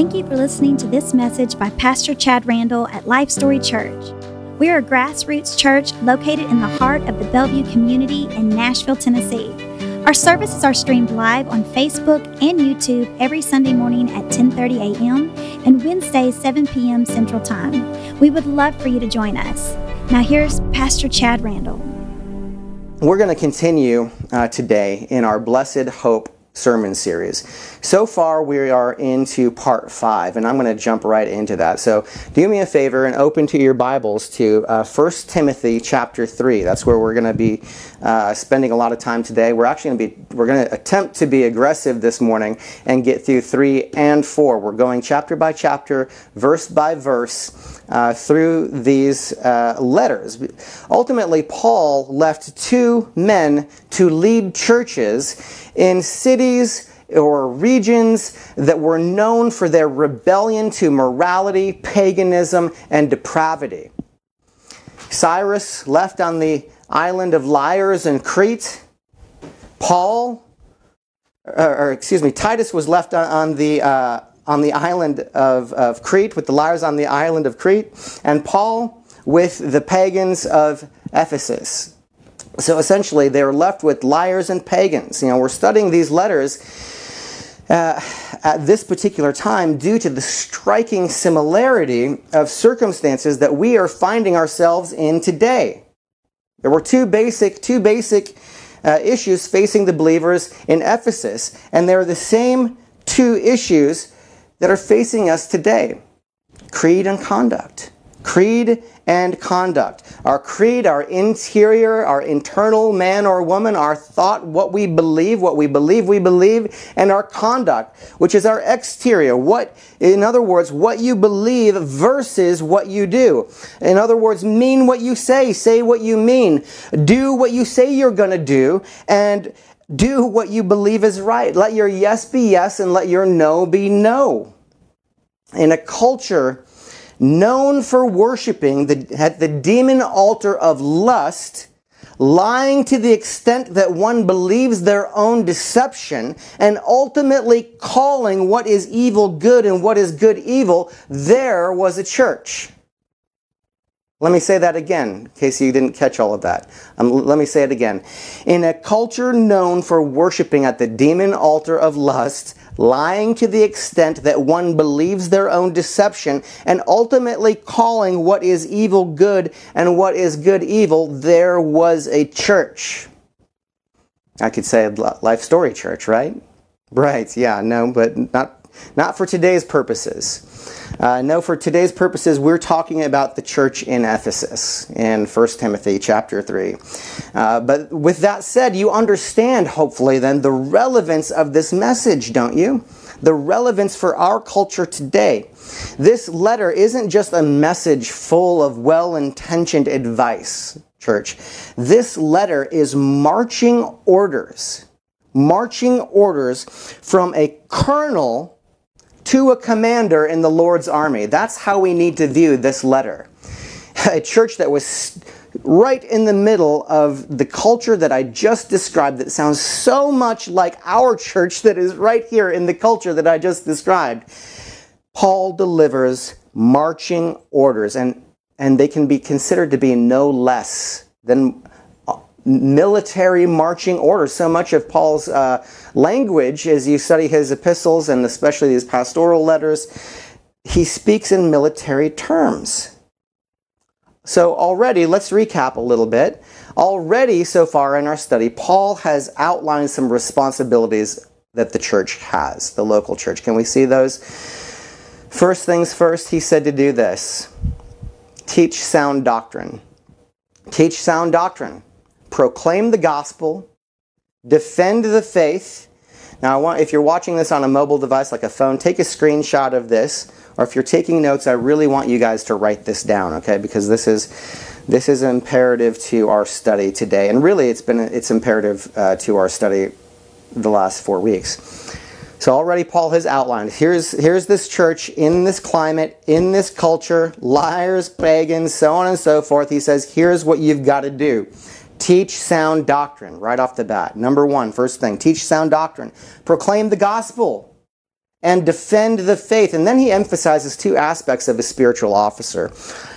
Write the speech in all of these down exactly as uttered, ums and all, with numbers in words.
Thank you for listening to this message by Pastor Chad Randall at Life Story Church. We are a grassroots church located in the heart of the Bellevue community in Nashville, Tennessee. Our services are streamed live on Facebook and YouTube every Sunday morning at ten thirty a.m. and Wednesdays seven p.m. Central Time. We would love for you to join us. Now here's Pastor Chad Randall. We're going to continue uh, today in our Blessed Hope sermon series. So far we are into part five, and I'm going to jump right into that. So do me a favor and open to your Bibles to uh, First Timothy chapter three. That's where we're going to be uh, spending a lot of time today. We're actually going to be we're going to attempt to be aggressive this morning and get through three and four. We're going chapter by chapter, verse by verse uh, through these uh, letters. Ultimately, Paul left two men to lead churches in cities or regions that were known for their rebellion to morality, paganism, and depravity. Cyrus left on the island of Lyres in Crete. Paul, or excuse me, Titus was left on the uh, on the island of, of Crete with the Lyres on the island of Crete, and Paul with the pagans of Ephesus. So essentially, they're left with liars and pagans. You know, we're studying these letters uh, at this particular time due to the striking similarity of circumstances that we are finding ourselves in today. There were two basic, two basic uh, issues facing the believers in Ephesus, and they are the same two issues that are facing us today: creed and conduct. Creed and conduct. Our creed, our interior, our internal man or woman, our thought, what we believe, what we believe we believe, and our conduct, which is our exterior. What, in other words, what you believe versus what you do. In other words, mean what you say, say what you mean, do what you say you're going to do, and do what you believe is right. Let your yes be yes and let your no be no. In a culture known for worshiping the, at the demon altar of lust, lying to the extent that one believes their own deception, and ultimately calling what is evil good and what is good evil, there was a church. Let me say that again, in case you didn't catch all of that. Um, let me say it again. In a culture known for worshiping at the demon altar of lust, lying to the extent that one believes their own deception, and ultimately calling what is evil good and what is good evil, there was a church. I could say Life Story Church, right? Right, yeah, no, but not Not for today's purposes. Uh, no, for today's purposes, we're talking about the church in Ephesus in First Timothy chapter three. Uh, but with that said, you understand, hopefully, then, the relevance of this message, don't you? The relevance for our culture today. This letter isn't just a message full of well-intentioned advice, church. This letter is marching orders. Marching orders from a colonel to a commander in the Lord's army. That's how we need to view this letter. A church that was right in the middle of the culture that I just described that sounds so much like our church that is right here in the culture that I just described. Paul delivers marching orders, and, and they can be considered to be no less than military marching orders. So much of Paul's uh, language, as you study his epistles and especially these pastoral letters, he speaks in military terms. So already, let's recap a little bit. Already so far in our study, Paul has outlined some responsibilities that the church has, the local church. Can we see those? First things first, he said to do this. Teach sound doctrine. Teach sound doctrine. Proclaim the gospel, defend the faith. Now, I want, if you're watching this on a mobile device like a phone, take a screenshot of this. Or if you're taking notes, I really want you guys to write this down, okay? Because this is this is imperative to our study today, and really, it's been it's imperative uh, to our study the last four weeks. So already, Paul has outlined. Here's here's this church in this climate, in this culture, liars, pagans, so on and so forth. He says, here's what you've got to do. Teach sound doctrine, right off the bat. Number one, first thing, teach sound doctrine. Proclaim the gospel. and defend the faith. And then he emphasizes two aspects of a spiritual officer,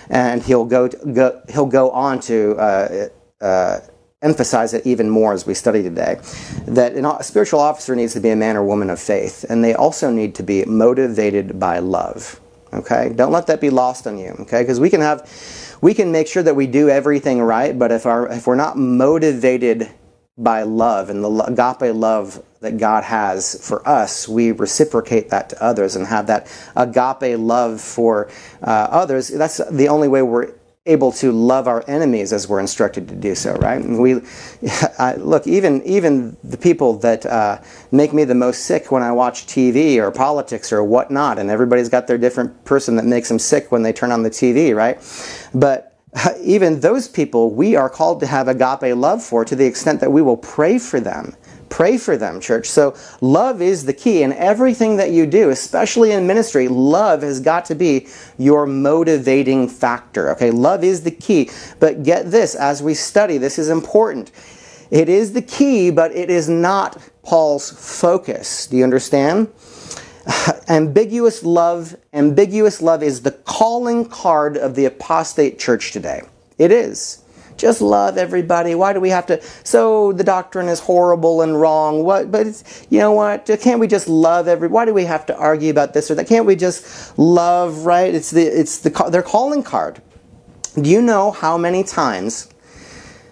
and he'll go, to, go he'll go on to uh, uh, emphasize it even more as we study today. That a spiritual officer needs to be a man or woman of faith, and they also need to be motivated by love. Okay, don't let that be lost on you. Okay, because we can have, we can make sure that we do everything right, but if our if we're not motivated by love and the agape love that God has for us, we reciprocate that to others and have that agape love for uh, others. That's the only way we're able to love our enemies as we're instructed to do so, right? We I, look, even even the people that uh, make me the most sick when I watch T V or politics or whatnot, and everybody's got their different person that makes them sick when they turn on the T V, right? But even those people, we are called to have agape love for, to the extent that we will pray for them. Pray for them, church. So love is the key in everything that you do, especially in ministry. Love has got to be your motivating factor, okay? Love is the key. But get this, as we study, this is important. It is the key, but it is not Paul's focus. Do you understand? Ambiguous love, ambiguous love is the calling card of the apostate church today. It is. Just love everybody. Why do we have to? So the doctrine is horrible and wrong. What? But it's, you know what? Can't we just love every? Why do we have to argue about this or that? Can't we just love? Right? It's the it's the their calling card. Do you know how many times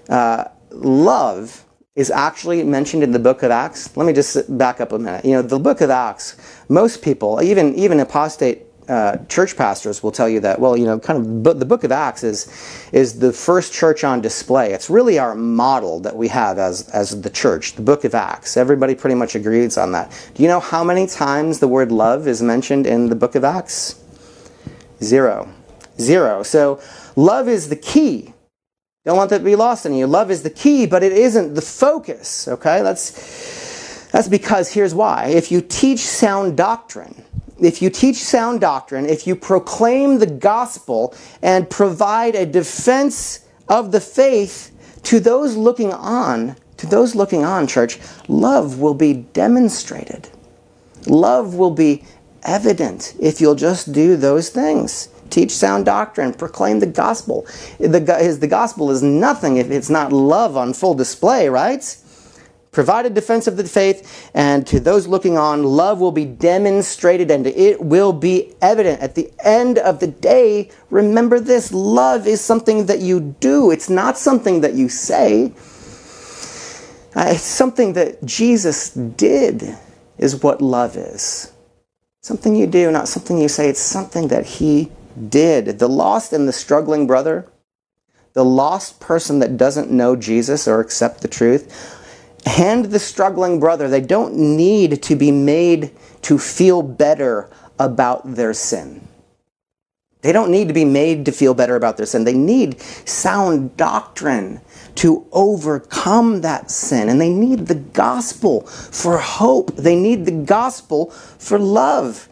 uh, love is actually mentioned in the book of Acts? Let me just back up a minute. You know, the book of Acts, most people, even even apostate uh, church pastors will tell you that, well, you know, kind of the book of Acts is is the first church on display. It's really our model that we have as, as the church, the book of Acts. Everybody pretty much agrees on that. Do you know how many times the word love is mentioned in the book of Acts? Zero. Zero. So love is the key. Don't want that to be lost on you. Love is the key, but it isn't the focus, okay? That's that's because here's why. If you teach sound doctrine, if you teach sound doctrine, if you proclaim the gospel and provide a defense of the faith to those looking on, to those looking on, church, love will be demonstrated. Love will be evident if you'll just do those things. Teach sound doctrine, proclaim the gospel. The, his, the gospel is nothing if it's not love on full display, right? Provide a defense of the faith, and to those looking on, love will be demonstrated and it will be evident. At the end of the day, remember this, love is something that you do. It's not something that you say. It's something that Jesus did is what love is. Something you do, not something you say. It's something that he did. The lost and the struggling brother, the lost person that doesn't know Jesus or accept the truth, and the struggling brother, they don't need to be made to feel better about their sin. They don't need to be made to feel better about their sin. They need sound doctrine to overcome that sin. And they need the gospel for hope. They need the gospel for love.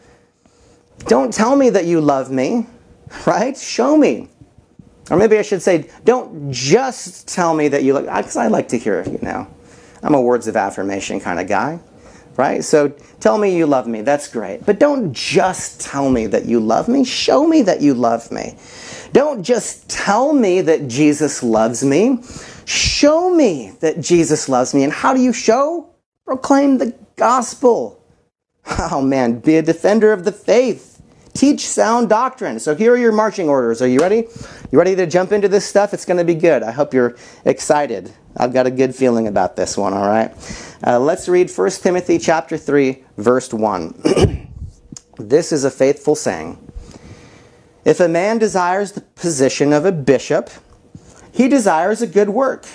Don't tell me that you love me, right? Show me. Or maybe I should say, don't just tell me that you love me, because I like to hear, you know, I'm a words of affirmation kind of guy, right? So tell me you love me. That's great. But don't just tell me that you love me. Show me that you love me. Don't just tell me that Jesus loves me. Show me that Jesus loves me. And how do you show? Proclaim the gospel. Oh man, be a defender of the faith. Teach sound doctrine. So here are your marching orders. Are you ready? You ready to jump into this stuff? It's going to be good. I hope you're excited. I've got a good feeling about this one, all right? Uh, let's read First Timothy chapter three, verse one. This is a faithful saying. If a man desires the position of a bishop, he desires a good work.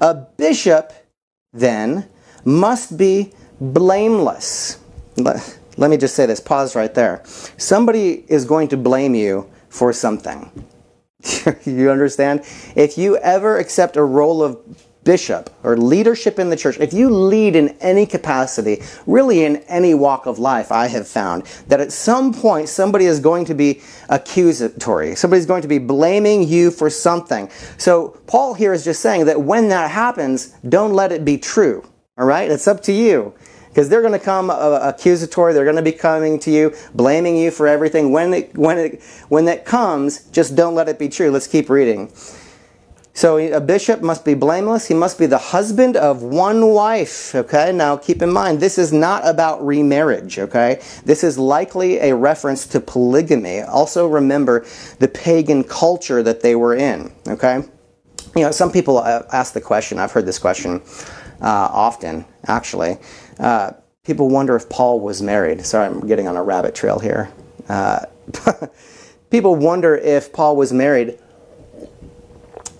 A bishop, then, must be blameless. Let, let me just say this. Pause right there. Somebody is going to blame you for something. You understand? If you ever accept a role of bishop or leadership in the church, if you lead in any capacity, really in any walk of life, I have found that at some point somebody is going to be accusatory. Somebody's going to be blaming you for something. So Paul here is just saying that when that happens, don't let it be true. All right? It's up to you. Because they're going to come uh, accusatory. They're going to be coming to you, blaming you for everything. When it, when it, when that comes, just don't let it be true. Let's keep reading. So a bishop must be blameless. He must be the husband of one wife. Okay, now keep in mind, this is not about remarriage. Okay, this is likely a reference to polygamy. Also remember the pagan culture that they were in. Okay, you know, some people ask the question. I've heard this question uh, often, actually. Uh, people wonder if Paul was married. Sorry, I'm getting on a rabbit trail here. Uh, people wonder if Paul was married.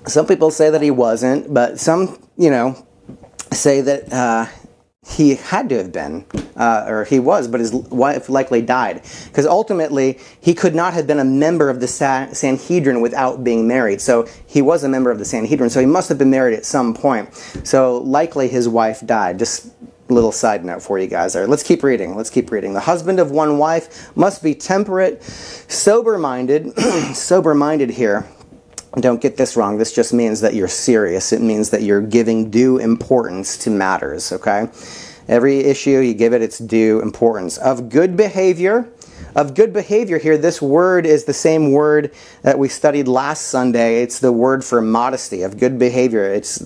Some people say that he wasn't, but some, you know, say that uh, he had to have been, uh, or he was, but his wife likely died. Because ultimately, he could not have been a member of the San- Sanhedrin without being married. So he was a member of the Sanhedrin, so he must have been married at some point. So likely his wife died. Just a little side note for you guys there. Let's keep reading. Let's keep reading. The husband of one wife must be temperate, sober-minded, sober-minded here. Don't get this wrong. This just means that you're serious. It means that you're giving due importance to matters, okay? Every issue, you give it its due importance. Of good behavior. Of good behavior here, this word is the same word that we studied last Sunday. It's the word for modesty, of good behavior. It's,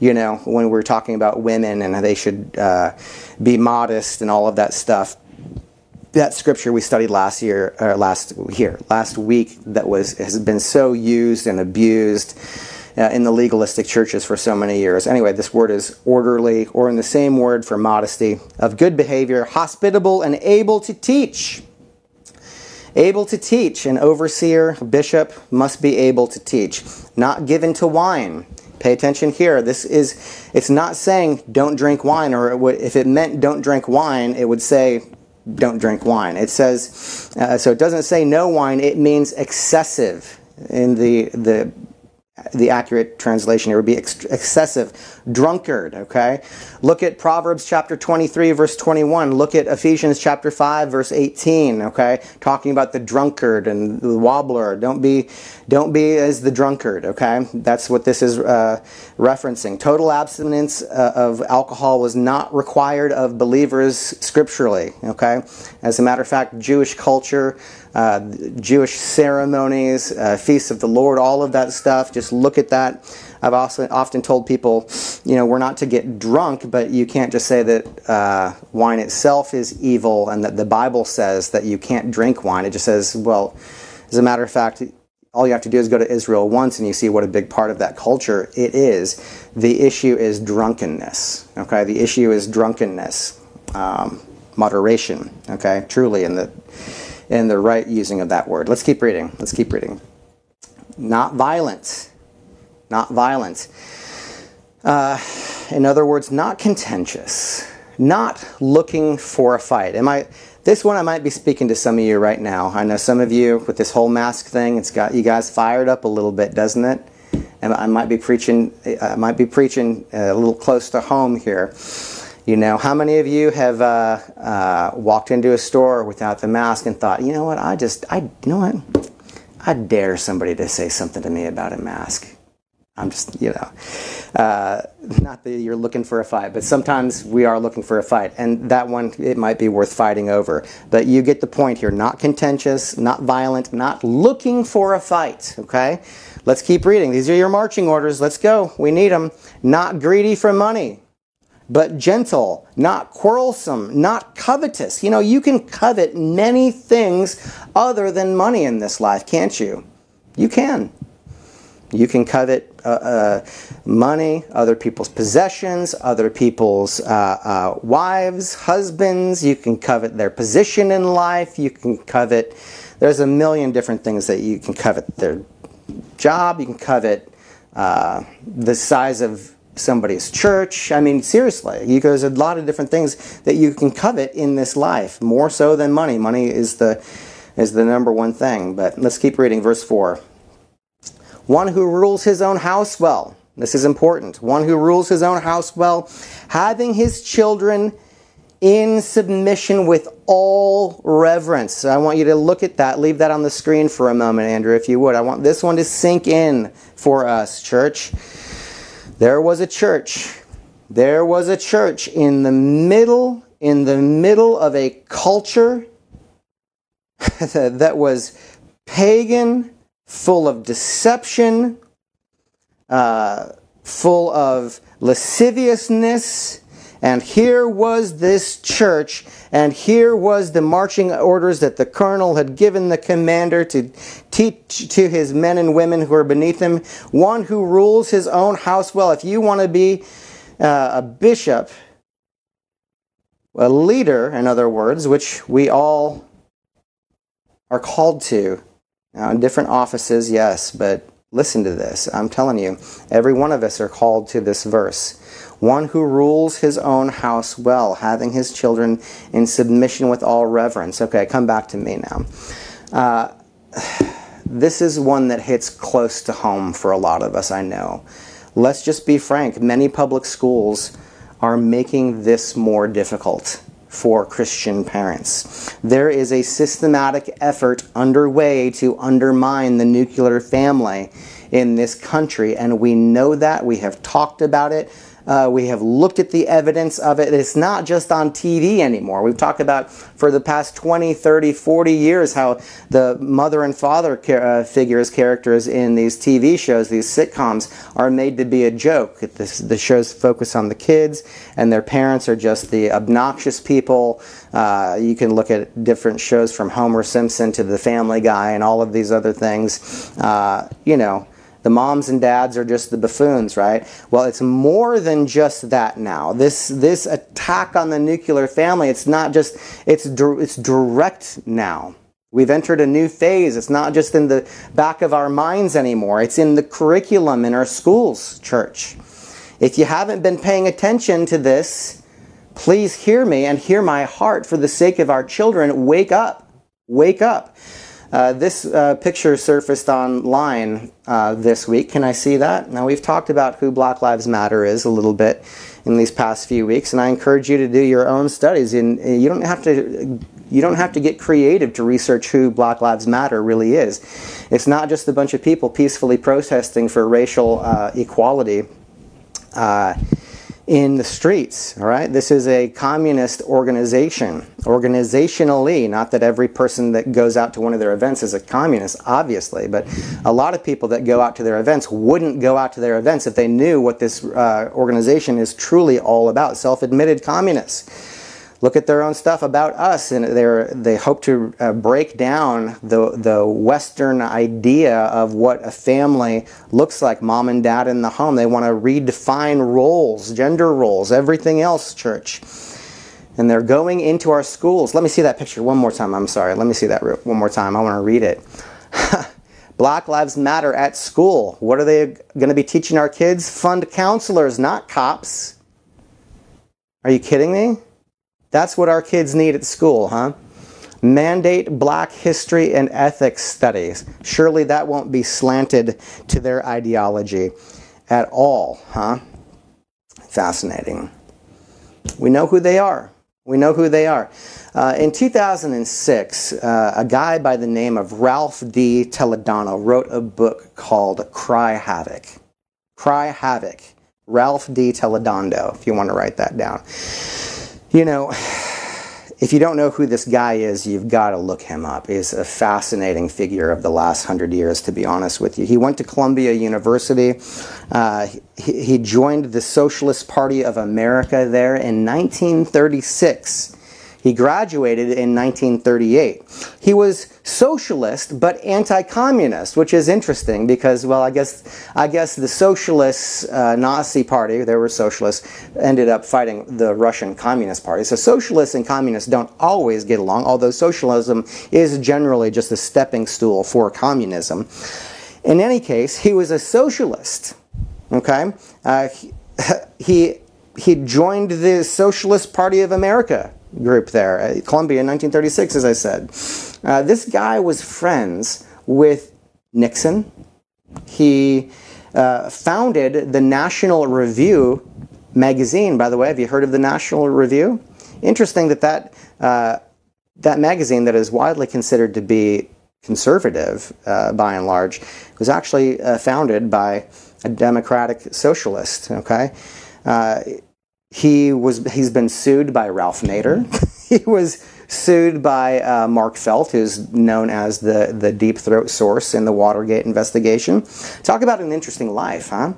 you know, when we're talking about women and they should uh, be modest and all of that stuff. That scripture we studied last year, or last here, last week, that was has been so used and abused uh, in the legalistic churches for so many years. Anyway, this word is orderly, or in the same word for modesty, of good behavior, hospitable and able to teach. Able to teach. An overseer, a bishop, must be able to teach. Not given to wine. Pay attention here. This is, it's not saying don't drink wine, or it would, if it meant don't drink wine, it would say don't drink wine. It says, uh, so it doesn't say no wine. It means excessive. In the the the accurate translation, it would be ex- excessive, drunkard. Okay, look at Proverbs chapter twenty-three, verse twenty-one. Look at Ephesians chapter five, verse eighteen. Okay, talking about the drunkard and the wobbler. Don't be, don't be as the drunkard. Okay, that's what this is uh, referencing. Total abstinence uh, of alcohol was not required of believers scripturally. Okay, as a matter of fact, Jewish culture, uh, Jewish ceremonies, uh, feasts of the Lord, all of that stuff. Just look at that. I've also often told people, you know, we're not to get drunk, but you can't just say that uh, wine itself is evil and that the Bible says that you can't drink wine. It just says, well, as a matter of fact, all you have to do is go to Israel once and you see what a big part of that culture it is. The issue is drunkenness, okay? The issue is drunkenness, um, moderation, okay? Truly in the in the right using of that word. Let's keep reading. Let's keep reading. Not violent. Not violent. Uh, in other words, not contentious, not looking for a fight. Am I? This one I might be speaking to some of you right now. I know some of you with this whole mask thing. It's got you guys fired up a little bit, doesn't it? And I might be preaching. I might be preaching a little close to home here. You know, how many of you have uh, uh, walked into a store without the mask and thought, you know what? I just, I you know what? I dare somebody to say something to me about a mask. I'm just, you know, uh, not that you're looking for a fight, but sometimes we are looking for a fight. And that one, it might be worth fighting over. But you get the point here. Not contentious, not violent, not looking for a fight, okay? Let's keep reading. These are your marching orders. Let's go. We need them. Not greedy for money, but gentle, not quarrelsome, not covetous. You know, you can covet many things other than money in this life, can't you? You can. You can covet uh, uh, money, other people's possessions, other people's uh, uh, wives, husbands. You can covet their position in life. You can covet, there's a million different things that you can covet. Their job, you can covet uh, the size of somebody's church. I mean, seriously, there's a lot of different things that you can covet in this life, more so than money. Money is the is the number one thing. But let's keep reading, verse four. One who rules his own house well. This is important. One who rules his own house well, having his children in submission with all reverence. So I want you to look at that. Leave that on the screen for a moment, Andrew, if you would. I want this one to sink in for us, church. There was a church. There was a church in the middle in the middle of a culture that was pagan, full of deception, uh, full of lasciviousness. And here was this church, and here was the marching orders that the colonel had given the commander to teach to his men and women who are beneath him. One who rules his own house well. If you want to be uh, a bishop, a leader, in other words, which we all are called to, now, in different offices, yes, but listen to this. I'm telling you, every one of us are called to this verse. One who rules his own house well, having his children in submission with all reverence. Okay, come back to me now. Uh, this is one that hits close to home for a lot of us, I know. Let's just be frank. Many public schools are making this more difficult for Christian parents. There is a systematic effort underway to undermine the nuclear family in this country, and we know that. We have talked about it. Uh, we have looked at the evidence of it. It's not just on T V anymore. We've talked about for the past twenty, thirty, forty years how the mother and father car- uh, figures, characters in these T V shows, these sitcoms, are made to be a joke. The, the shows focus on the kids, and their parents are just the obnoxious people. Uh, you can look at different shows from Homer Simpson to The Family Guy and all of these other things. Uh, you know, the moms and dads are just the buffoons, right? Well, it's more than just that now. This this attack on the nuclear family, it's not just, it's du- it's direct now. We've entered a new phase. It's not just in the back of our minds anymore. It's in the curriculum in our schools, church. If you haven't been paying attention to this, please hear me and hear my heart for the sake of our children. Wake up. Wake up. Uh, this uh, picture surfaced online uh, this week. Can I see that? Now, we've talked about who Black Lives Matter is a little bit in these past few weeks, and I encourage you to do your own studies. And you don't have to, you don't have to get creative to research who Black Lives Matter really is. It's not just a bunch of people peacefully protesting for racial uh, equality uh, in the streets, all right? This is a communist organization, organizationally. Not that every person that goes out to one of their events is a communist, obviously, but a lot of people that go out to their events wouldn't go out to their events if they knew what this uh, organization is truly all about. Self-admitted communists look at their own stuff about us, and they they hope to uh, break down the the Western idea of what a family looks like, mom and dad in the home. They want to redefine roles, gender roles, everything else, church. And they're going into our schools. Let me see that picture one more time. I'm sorry. Let me see that one more time. I want to read it. Black Lives Matter at school. What are they going to be teaching our kids? Fund counselors, not cops. Are you kidding me? That's what our kids need at school, huh? Mandate black history and ethics studies. Surely that won't be slanted to their ideology at all, huh? Fascinating. We know who they are. We know who they are. Uh, in two thousand six, uh, a guy by the name of Ralph de Toledano wrote a book called Cry Havoc. Cry Havoc. Ralph de Toledano, if you want to write that down. You know, if you don't know who this guy is, you've got to look him up. He's a fascinating figure of the last hundred years, to be honest with you. He went to Columbia University. Uh, he, he joined the Socialist Party of America there in nineteen thirty-six. He graduated in nineteen thirty-eight. He was socialist but anti-communist, which is interesting because, well, I guess I guess the socialist uh, Nazi party, there were socialists, ended up fighting the Russian Communist Party. So socialists and communists don't always get along, although socialism is generally just a stepping stool for communism. In any case, he was a socialist, okay? Uh, he, he joined the Socialist Party of America group there at Columbia in nineteen thirty-six, as I said. Uh, this guy was friends with Nixon. He uh, founded the National Review magazine, by the way. Have you heard of the National Review? Interesting that that, uh, that magazine that is widely considered to be conservative, uh, by and large, was actually uh, founded by a democratic socialist, okay? Uh, He was, he's been sued by Ralph Nader. He was sued by uh, Mark Felt, who's known as the, the deep throat source in the Watergate investigation. Talk about an interesting life, huh?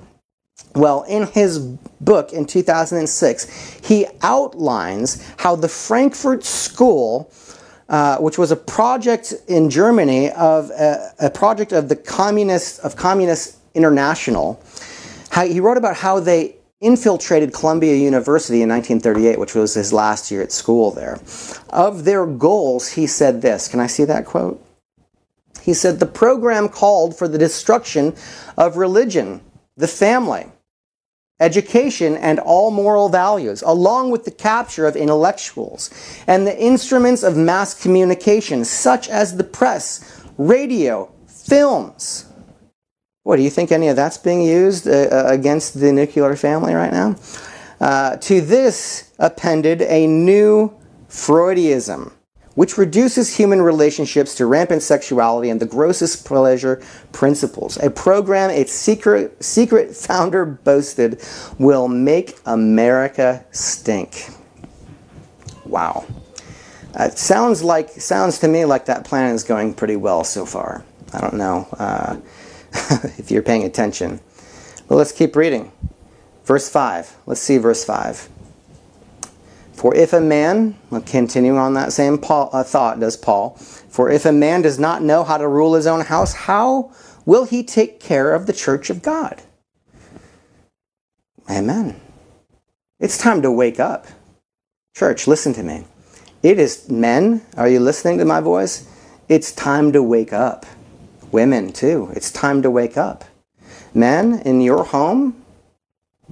Well, in his book in two thousand six, he outlines how the Frankfurt School, uh, which was a project in Germany of a, a project of the communist of Communist International, how he wrote about how they infiltrated Columbia University in nineteen thirty-eight, which was his last year at school there. Of their goals, he said this. Can I see that quote? He said, "The program called for the destruction of religion, the family, education, and all moral values, along with the capture of intellectuals and the instruments of mass communication, such as the press, radio, films." What, do you think any of that's being used uh, against the nuclear family right now? Uh, to this appended a new Freudism, which reduces human relationships to rampant sexuality and the grossest pleasure principles. A program its secret, secret founder boasted will make America stink. Wow. Uh, it sounds like sounds to me like that plan is going pretty well so far. I don't know. Uh, if you're paying attention. Well, let's keep reading. Verse five. Let's see verse five. For if a man, well, continuing on that same Paul, uh, thought, does Paul, for if a man does not know how to rule his own house, how will he take care of the church of God? Amen. It's time to wake up. Church, listen to me. It is, men, are you listening to my voice? It's time to wake up. Women, too. It's time to wake up. Men, in your home,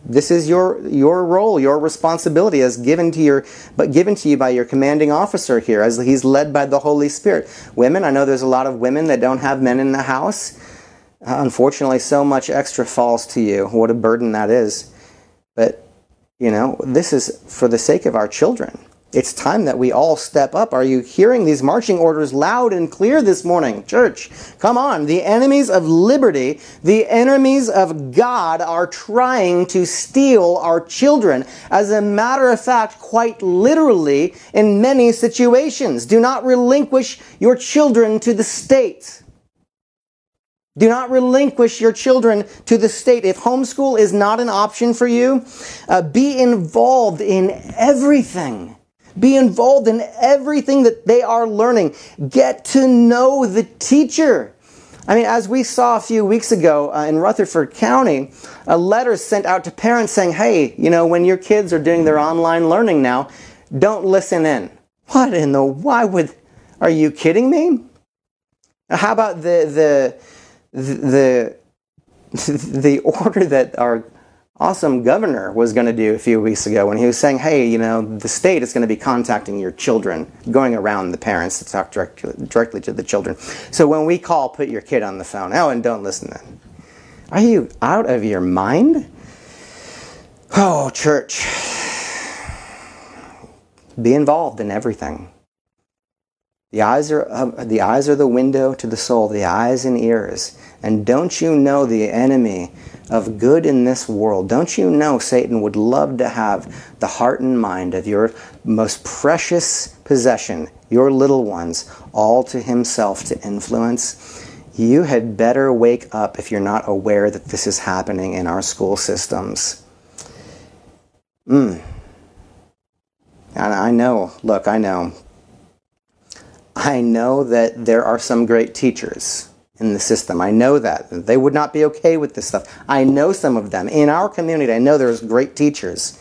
this is your your role, your responsibility as given to your, but given to you by your commanding officer here, as he's led by the Holy Spirit. Women, I know there's a lot of women that don't have men in the house. Uh, unfortunately, so much extra falls to you. What a burden that is. But, you know, this is for the sake of our children. It's time that we all step up. Are you hearing these marching orders loud and clear this morning? Church, come on. The enemies of liberty, the enemies of God are trying to steal our children. As a matter of fact, quite literally in many situations. Do not relinquish your children to the state. Do not relinquish your children to the state. If homeschool is not an option for you, uh, be involved in everything. Be involved in everything that they are learning. Get to know the teacher. I mean, as we saw a few weeks ago uh, in Rutherford County, a letter sent out to parents saying, hey, you know, when your kids are doing their online learning now, don't listen in. What in the, why would, are you kidding me? How about the, the, the, the, the order that our awesome governor was going to do a few weeks ago when he was saying, hey, you know, the state is going to be contacting your children, going around the parents to talk direct, directly to the children. So when we call, put your kid on the phone. Oh, and don't listen then. Are you out of your mind? Oh, church. Be involved in everything. The eyes are uh, the eyes are the window to the soul, the eyes and ears. And don't you know the enemy of good in this world? Don't you know Satan would love to have the heart and mind of your most precious possession, your little ones, all to himself to influence? You had better wake up if you're not aware that this is happening in our school systems. Mm. And I know, look, I know. I know that there are some great teachers in the system. I know that. They would not be okay with this stuff. I know some of them. In our community, I know there's great teachers.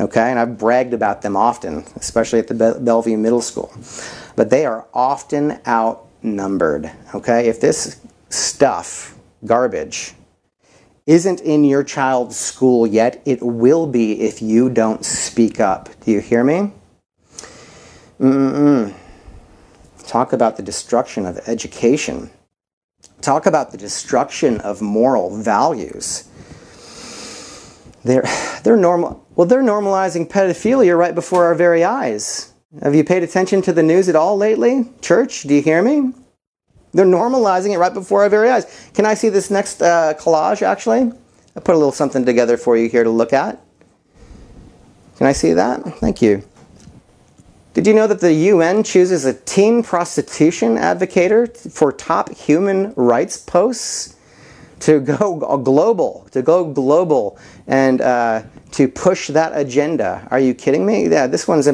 Okay? And I've bragged about them often, especially at the Be- Bellevue Middle School. But they are often outnumbered. Okay? If this stuff, garbage, isn't in your child's school yet, it will be if you don't speak up. Do you hear me? Mm-mm. Talk about the destruction of education. Talk about the destruction of moral values. They're they're normal. Well, they're normalizing pedophilia right before our very eyes. Have you paid attention to the news at all lately? Church, do you hear me? They're normalizing it right before our very eyes. Can I see this next uh, collage, actually? I put a little something together for you here to look at. Can I see that? Thank you. Did you know that the U N chooses a teen prostitution advocator for top human rights posts to go global, to go global and uh, to push that agenda? Are you kidding me? Yeah, this one's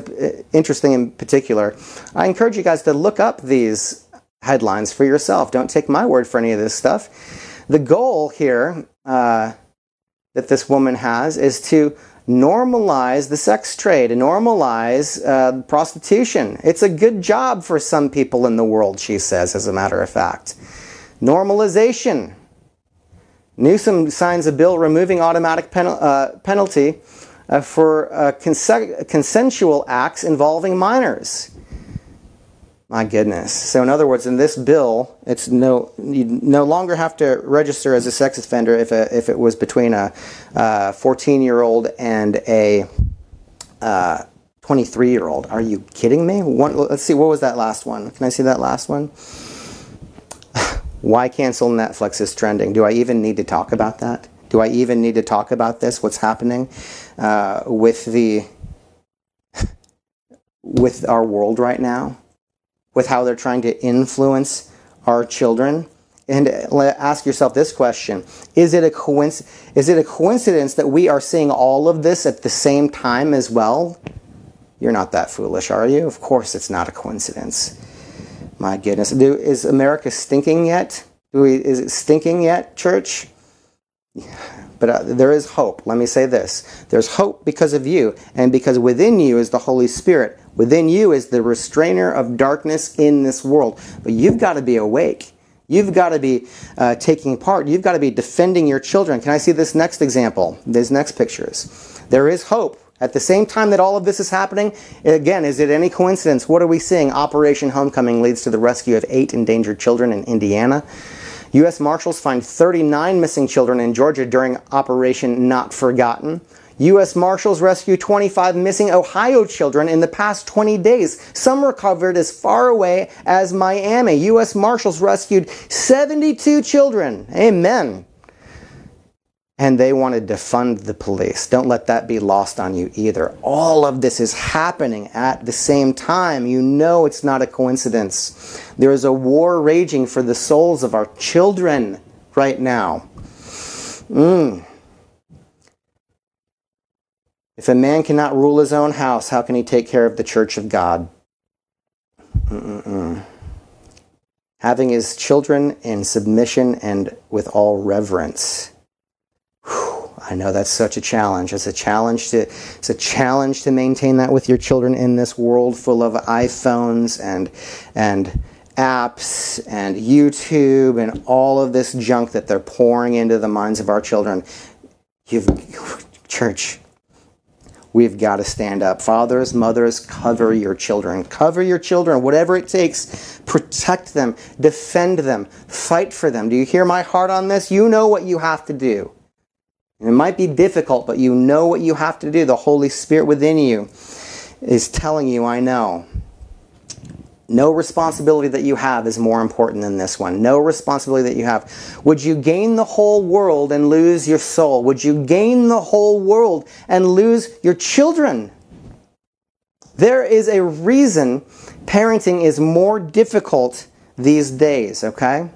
interesting in particular. I encourage you guys to look up these headlines for yourself. Don't take my word for any of this stuff. The goal here uh, that this woman has is to normalize the sex trade, and normalize uh, prostitution. It's a good job for some people in the world, she says, as a matter of fact. Normalization. Newsom signs a bill removing automatic pen- uh, penalty uh, for uh, consen- consensual acts involving minors. My goodness. So in other words, in this bill, it's no you no longer have to register as a sex offender if a, if it was between a uh, fourteen-year-old and a uh, twenty-three-year-old. Are you kidding me? One, let's see, what was that last one? Can I see that last one? Why cancel Netflix is trending? Do I even need to talk about that? Do I even need to talk about this? What's happening uh, with the with our world right now? With how they're trying to influence our children? And ask yourself this question: Is it a coinc- Is it a coincidence that we are seeing all of this at the same time as well? You're not that foolish, are you? Of course, it's not a coincidence. My goodness. Do, is America stinking yet? Do we, is it stinking yet, church? But uh, there is hope. Let me say this. There's hope because of you, and because within you is the Holy Spirit. Within you is the restrainer of darkness in this world. But you've got to be awake. You've got to be uh, taking part. You've got to be defending your children. Can I see this next example? These next pictures. There is hope. At the same time that all of this is happening, again, is it any coincidence? What are we seeing? Operation Homecoming leads to the rescue of eight endangered children in Indiana. U S Marshals find thirty-nine missing children in Georgia during Operation Not Forgotten. U S Marshals rescue twenty-five missing Ohio children in the past twenty days. Some recovered as far away as Miami. U S Marshals rescued seventy-two children. Amen. And they want to defund the police. Don't let that be lost on you either. All of this is happening at the same time. You know it's not a coincidence. There is a war raging for the souls of our children right now. Mm. If a man cannot rule his own house, how can he take care of the church of God? Mm-mm-mm. Having his children in submission and with all reverence. I know that's such a challenge. It's a challenge to it's a challenge to maintain that with your children in this world full of iPhones and and apps and YouTube and all of this junk that they're pouring into the minds of our children. You've, church, we've got to stand up. Fathers, mothers, cover your children. Cover your children, whatever it takes. Protect them. Defend them. Fight for them. Do you hear my heart on this? You know what you have to do. And it might be difficult, but you know what you have to do. The Holy Spirit within you is telling you, I know. No responsibility that you have is more important than this one. No responsibility that you have. Would you gain the whole world and lose your soul? Would you gain the whole world and lose your children? There is a reason parenting is more difficult these days, okay?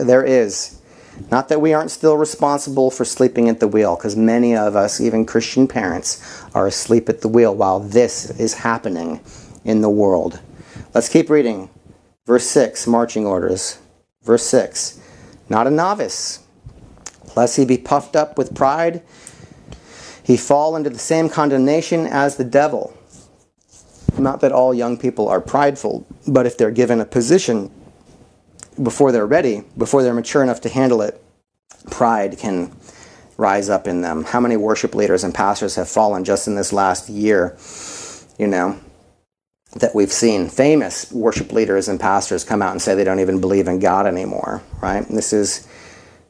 There is. Not that we aren't still responsible for sleeping at the wheel, because many of us, even Christian parents, are asleep at the wheel while this is happening in the world. Let's keep reading. Verse six, marching orders. Verse six, not a novice, lest he be puffed up with pride, he fall into the same condemnation as the devil. Not that all young people are prideful, but if they're given a position before they're ready, before they're mature enough to handle it, pride can rise up in them. How many worship leaders and pastors have fallen just in this last year, you know, that we've seen famous worship leaders and pastors come out and say they don't even believe in God anymore, right? And this is,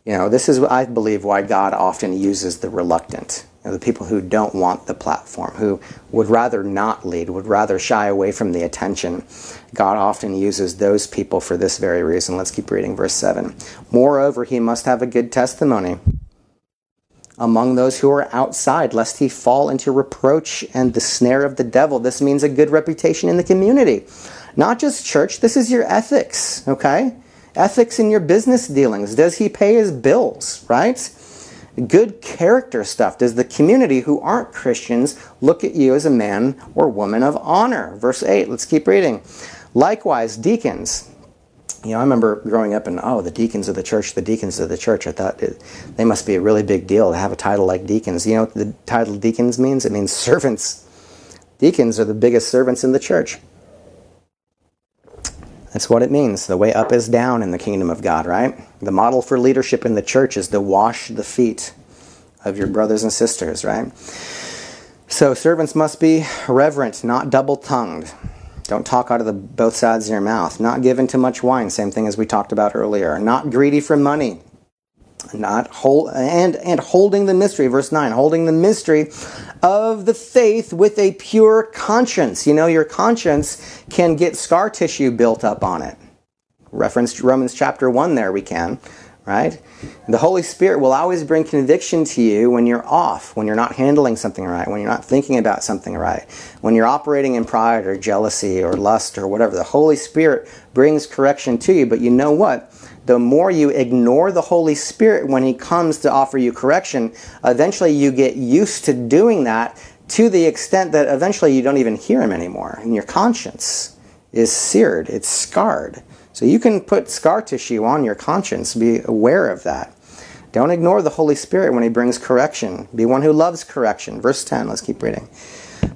you know, this is, I believe, why God often uses the reluctant, you know, the people who don't want the platform, who would rather not lead, would rather shy away from the attention. God often uses those people for this very reason. Let's keep reading verse seven. Moreover, he must have a good testimony. among those who are outside, lest he fall into reproach and the snare of the devil. This means a good reputation in the community. Not just church, this is your ethics, okay? Ethics in your business dealings. Does he pay his bills, right? Good character stuff. Does the community who aren't Christians look at you as a man or woman of honor? Verse eight, let's keep reading. Likewise, deacons. You know, I remember growing up and, oh, the deacons of the church, the deacons of the church. I thought it, they must be a really big deal to have a title like deacons. You know what the title deacons means? It means servants. Deacons are the biggest servants in the church. That's what it means. The way up is down in the kingdom of God, right? The model for leadership in the church is to wash the feet of your brothers and sisters, right? So servants must be reverent, not double-tongued. Don't talk out of the both sides of your mouth. Not given to much wine, same thing as we talked about earlier. Not greedy for money. Not hold, and, and holding the mystery, verse nine, holding the mystery of the faith with a pure conscience. You know, your conscience can get scar tissue built up on it. Reference to Romans chapter one there, we can, right? The Holy Spirit will always bring conviction to you when you're off, when you're not handling something right, when you're not thinking about something right, when you're operating in pride or jealousy or lust or whatever. The Holy Spirit brings correction to you, but you know what? The more you ignore the Holy Spirit when He comes to offer you correction, eventually you get used to doing that to the extent that eventually you don't even hear Him anymore. And your conscience is seared. It's scarred. So you can put scar tissue on your conscience. Be aware of that. Don't ignore the Holy Spirit when He brings correction. Be one who loves correction. Verse ten, let's keep reading.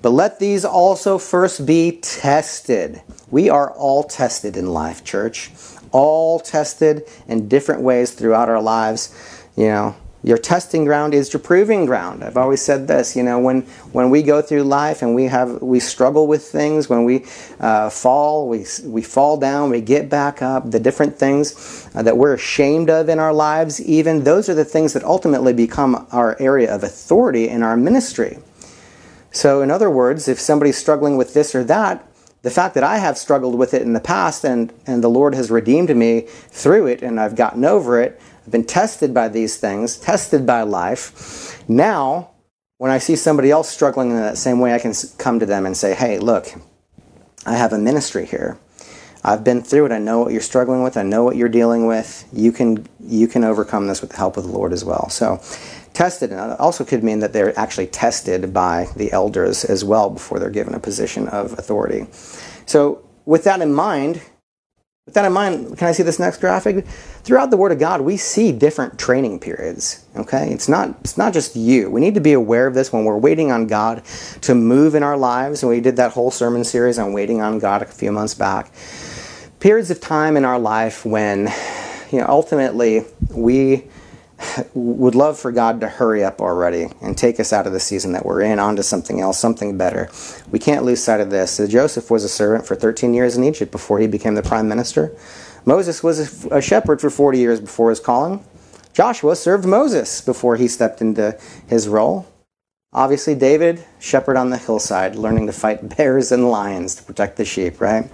But let these also first be tested. We are all tested in life, church. All tested in different ways throughout our lives. You know, your testing ground is your proving ground. I've always said this. You know, when when we go through life and we have we struggle with things, when we uh, fall, we we fall down, we get back up. The different things uh, that we're ashamed of in our lives, even those are the things that ultimately become our area of authority in our ministry. So, in other words, if somebody's struggling with this or that, the fact that I have struggled with it in the past and, and the Lord has redeemed me through it and I've gotten over it, I've been tested by these things, tested by life. Now, when I see somebody else struggling in that same way, I can come to them and say, hey, look, I have a ministry here. I've been through it. I know what you're struggling with. I know what you're dealing with. You can you can overcome this with the help of the Lord as well. So, tested, and it also could mean that they're actually tested by the elders as well before they're given a position of authority. So with that in mind, with that in mind, can I see this next graphic? Throughout the Word of God, we see different training periods, okay? It's not it's not just you. We need to be aware of this when we're waiting on God to move in our lives, and we did that whole sermon series on waiting on God a few months back. Periods of time in our life when, you know, ultimately we would love for God to hurry up already and take us out of the season that we're in onto something else, something better. We can't lose sight of this. So Joseph was a servant for thirteen years in Egypt before he became the prime minister. Moses was a shepherd for forty years before his calling. Joshua served Moses before he stepped into his role. Obviously, David, shepherd on the hillside, learning to fight bears and lions to protect the sheep, right?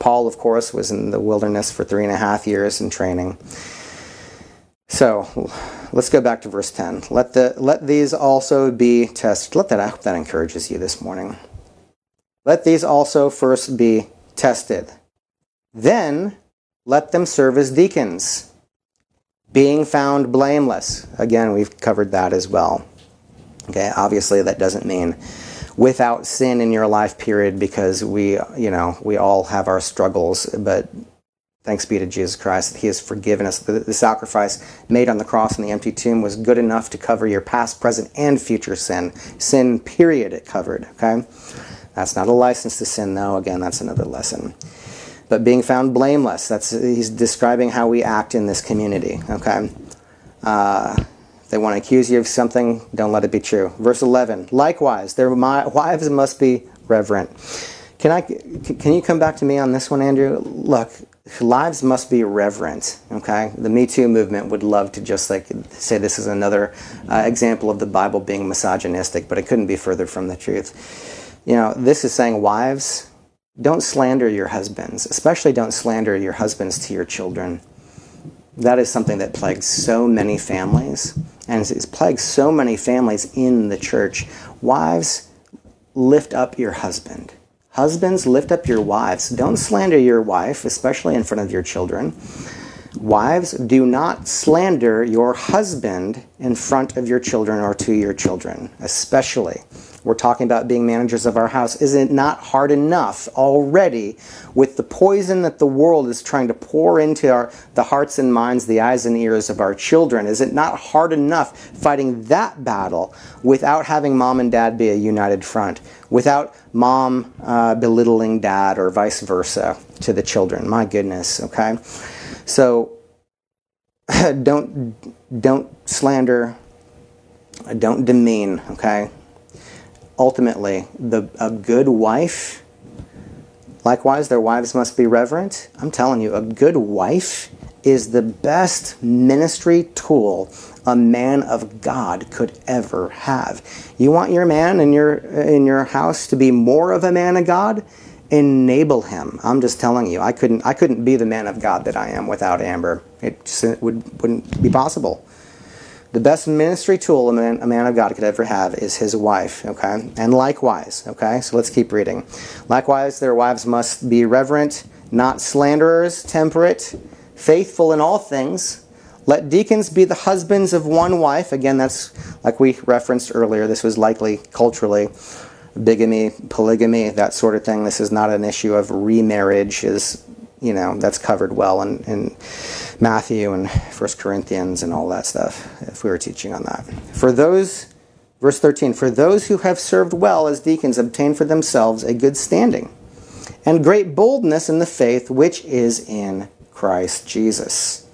Paul, of course, was in the wilderness for three and a half years in training. So, let's go back to verse ten. Let the let these also be tested. Let that, I hope that encourages you this morning. Let these also first be tested. Then, let them serve as deacons, being found blameless. Again, we've covered that as well. Okay, obviously that doesn't mean without sin in your life period, because we, you know, we all have our struggles, but thanks be to Jesus Christ that He has forgiven us. The, the sacrifice made on the cross and the empty tomb was good enough to cover your past, present, and future sin. Sin, period, it covered, okay? That's not a license to sin, though. Again, that's another lesson. But being found blameless, that's he's describing how we act in this community, okay? Uh, if they want to accuse you of something, don't let it be true. Verse eleven, likewise, their wives must be reverent. Can I? Can you come back to me on this one, Andrew? Look, lives must be reverent, okay? The Me Too movement would love to just like say this is another uh, example of the Bible being misogynistic, but it couldn't be further from the truth. You know, this is saying, wives, don't slander your husbands, especially don't slander your husbands to your children. That is something that plagues so many families. and it's, it's plagued so many families in the church. Wives, lift up your husband. Husbands, lift up your wives. Don't slander your wife, especially in front of your children. Wives, do not slander your husband in front of your children or to your children, especially. We're talking about being managers of our house. Is it not hard enough already with the poison that the world is trying to pour into our, the hearts and minds, the eyes and ears of our children? Is it not hard enough fighting that battle without having mom and dad be a united front, without mom uh, belittling dad or vice versa to the children? My goodness, okay? So don't, don't slander, don't demean, okay? Ultimately, the, a good wife, likewise, their wives must be reverent. I'm telling you, a good wife is the best ministry tool a man of God could ever have. You want your man in your in your house to be more of a man of God? Enable him. I'm just telling you, I couldn't I couldn't be the man of God that I am without Amber. It just, it would, wouldn't be possible. The best ministry tool a man, a man of God could ever have is his wife, okay? And likewise, okay? So let's keep reading. Likewise, their wives must be reverent, not slanderers, temperate, faithful in all things. Let deacons be the husbands of one wife. Again, that's like we referenced earlier. This was likely culturally bigamy, polygamy, that sort of thing. This is not an issue of remarriage. Is you know, that's covered well in, in Matthew and First Corinthians and all that stuff, if we were teaching on that. For those, verse thirteen, for those who have served well as deacons obtain for themselves a good standing and great boldness in the faith which is in Christ Jesus.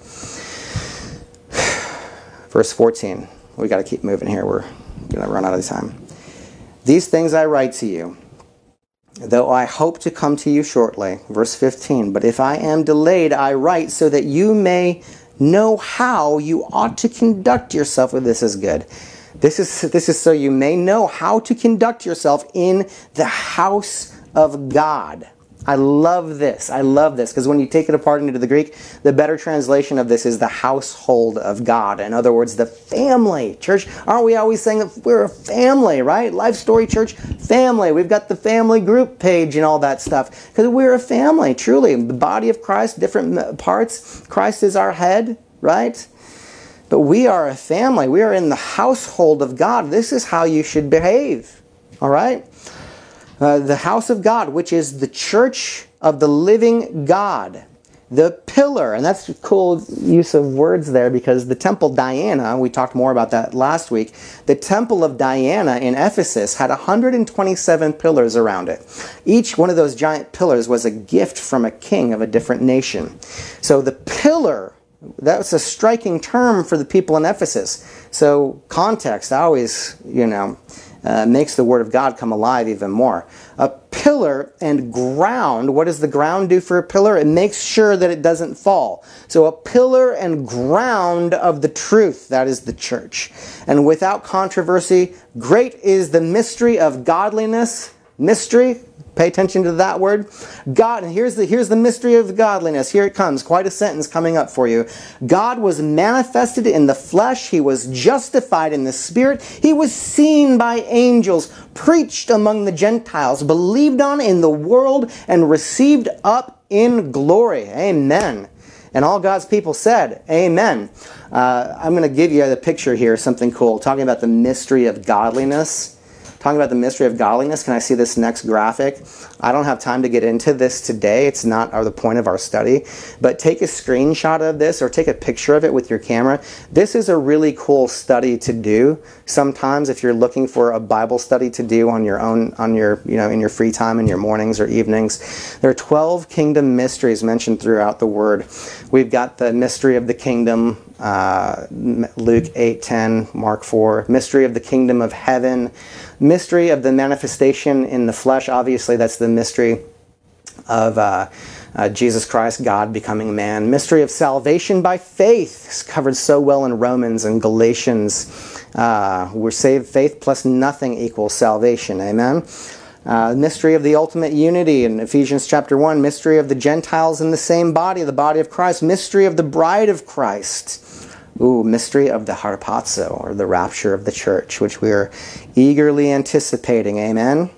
Verse fourteen, we got to keep moving here. We're going to run out of time. These things I write to you, though I hope to come to you shortly. Verse fifteen, but if I am delayed, I write so that you may know how you ought to conduct yourself. Well, this is good. This is, this is so you may know how to conduct yourself in the house of God. I love this. I love this. Because when you take it apart into the Greek, the better translation of this is the household of God. In other words, the family. Church, aren't we always saying that we're a family, right? Life Story Church, family. We've got the family group page and all that stuff. Because we're a family, truly. The body of Christ, different parts. Christ is our head, right? But we are a family. We are in the household of God. This is how you should behave, all right? Uh, the house of God, which is the church of the living God, the pillar. And that's a cool use of words there because the temple Diana, we talked more about that last week, the temple of Diana in Ephesus had one hundred twenty-seven pillars around it. Each one of those giant pillars was a gift from a king of a different nation. So the pillar, that was a striking term for the people in Ephesus. So context, I always, you know... Uh, makes the Word of God come alive even more. A pillar and ground, what does the ground do for a pillar? It makes sure that it doesn't fall. So a pillar and ground of the truth, that is the church. And without controversy, great is the mystery of godliness. Mystery, pay attention to that word. God, and here's the, here's the mystery of godliness. Here it comes, quite a sentence coming up for you. God was manifested in the flesh. He was justified in the spirit. He was seen by angels, preached among the Gentiles, believed on in the world, and received up in glory. Amen. And all God's people said, amen. Uh, I'm going to give you the picture here, something cool, talking about the mystery of godliness. Talking about the mystery of godliness, can I see this next graphic? I don't have time to get into this today. It's not the point of our study. But take a screenshot of this or take a picture of it with your camera. This is a really cool study to do. Sometimes if you're looking for a Bible study to do on your own, on your, you know, in your free time, in your mornings or evenings, there are twelve kingdom mysteries mentioned throughout the Word. We've got the mystery of the kingdom, uh, Luke eight ten, Mark four, mystery of the kingdom of heaven, mystery of the manifestation in the flesh. Obviously, that's the mystery of uh, uh, Jesus Christ, God becoming man. Mystery of salvation by faith. It's covered so well in Romans and Galatians. Uh, we're saved. Faith plus nothing equals salvation. Amen. Uh, mystery of the ultimate unity in Ephesians chapter one. Mystery of the Gentiles in the same body, the body of Christ. Mystery of the bride of Christ. Ooh, mystery of the harpazo, or the rapture of the church, which we are eagerly anticipating. Amen.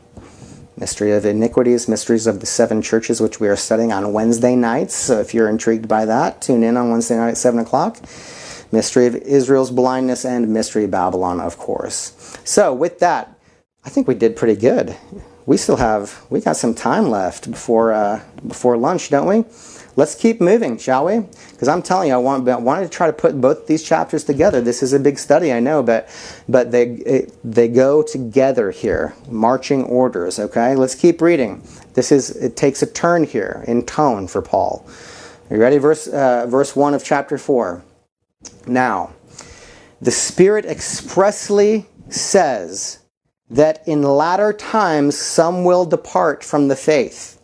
Mystery of iniquities, mysteries of the seven churches, which we are studying on Wednesday nights. So if you're intrigued by that, tune in on Wednesday night at seven o'clock. Mystery of Israel's blindness and mystery of Babylon, of course. So with that, I think we did pretty good. We still have, we got some time left before uh, before lunch, don't we? Let's keep moving, shall we? Because I'm telling you, I, want, I wanted to try to put both these chapters together. This is a big study, I know, but but they it, they go together here. Marching orders, okay? Let's keep reading. This is it takes a turn here in tone for Paul. Are you ready? Verse uh, verse one of chapter four. Now, the Spirit expressly says that in latter times some will depart from the faith,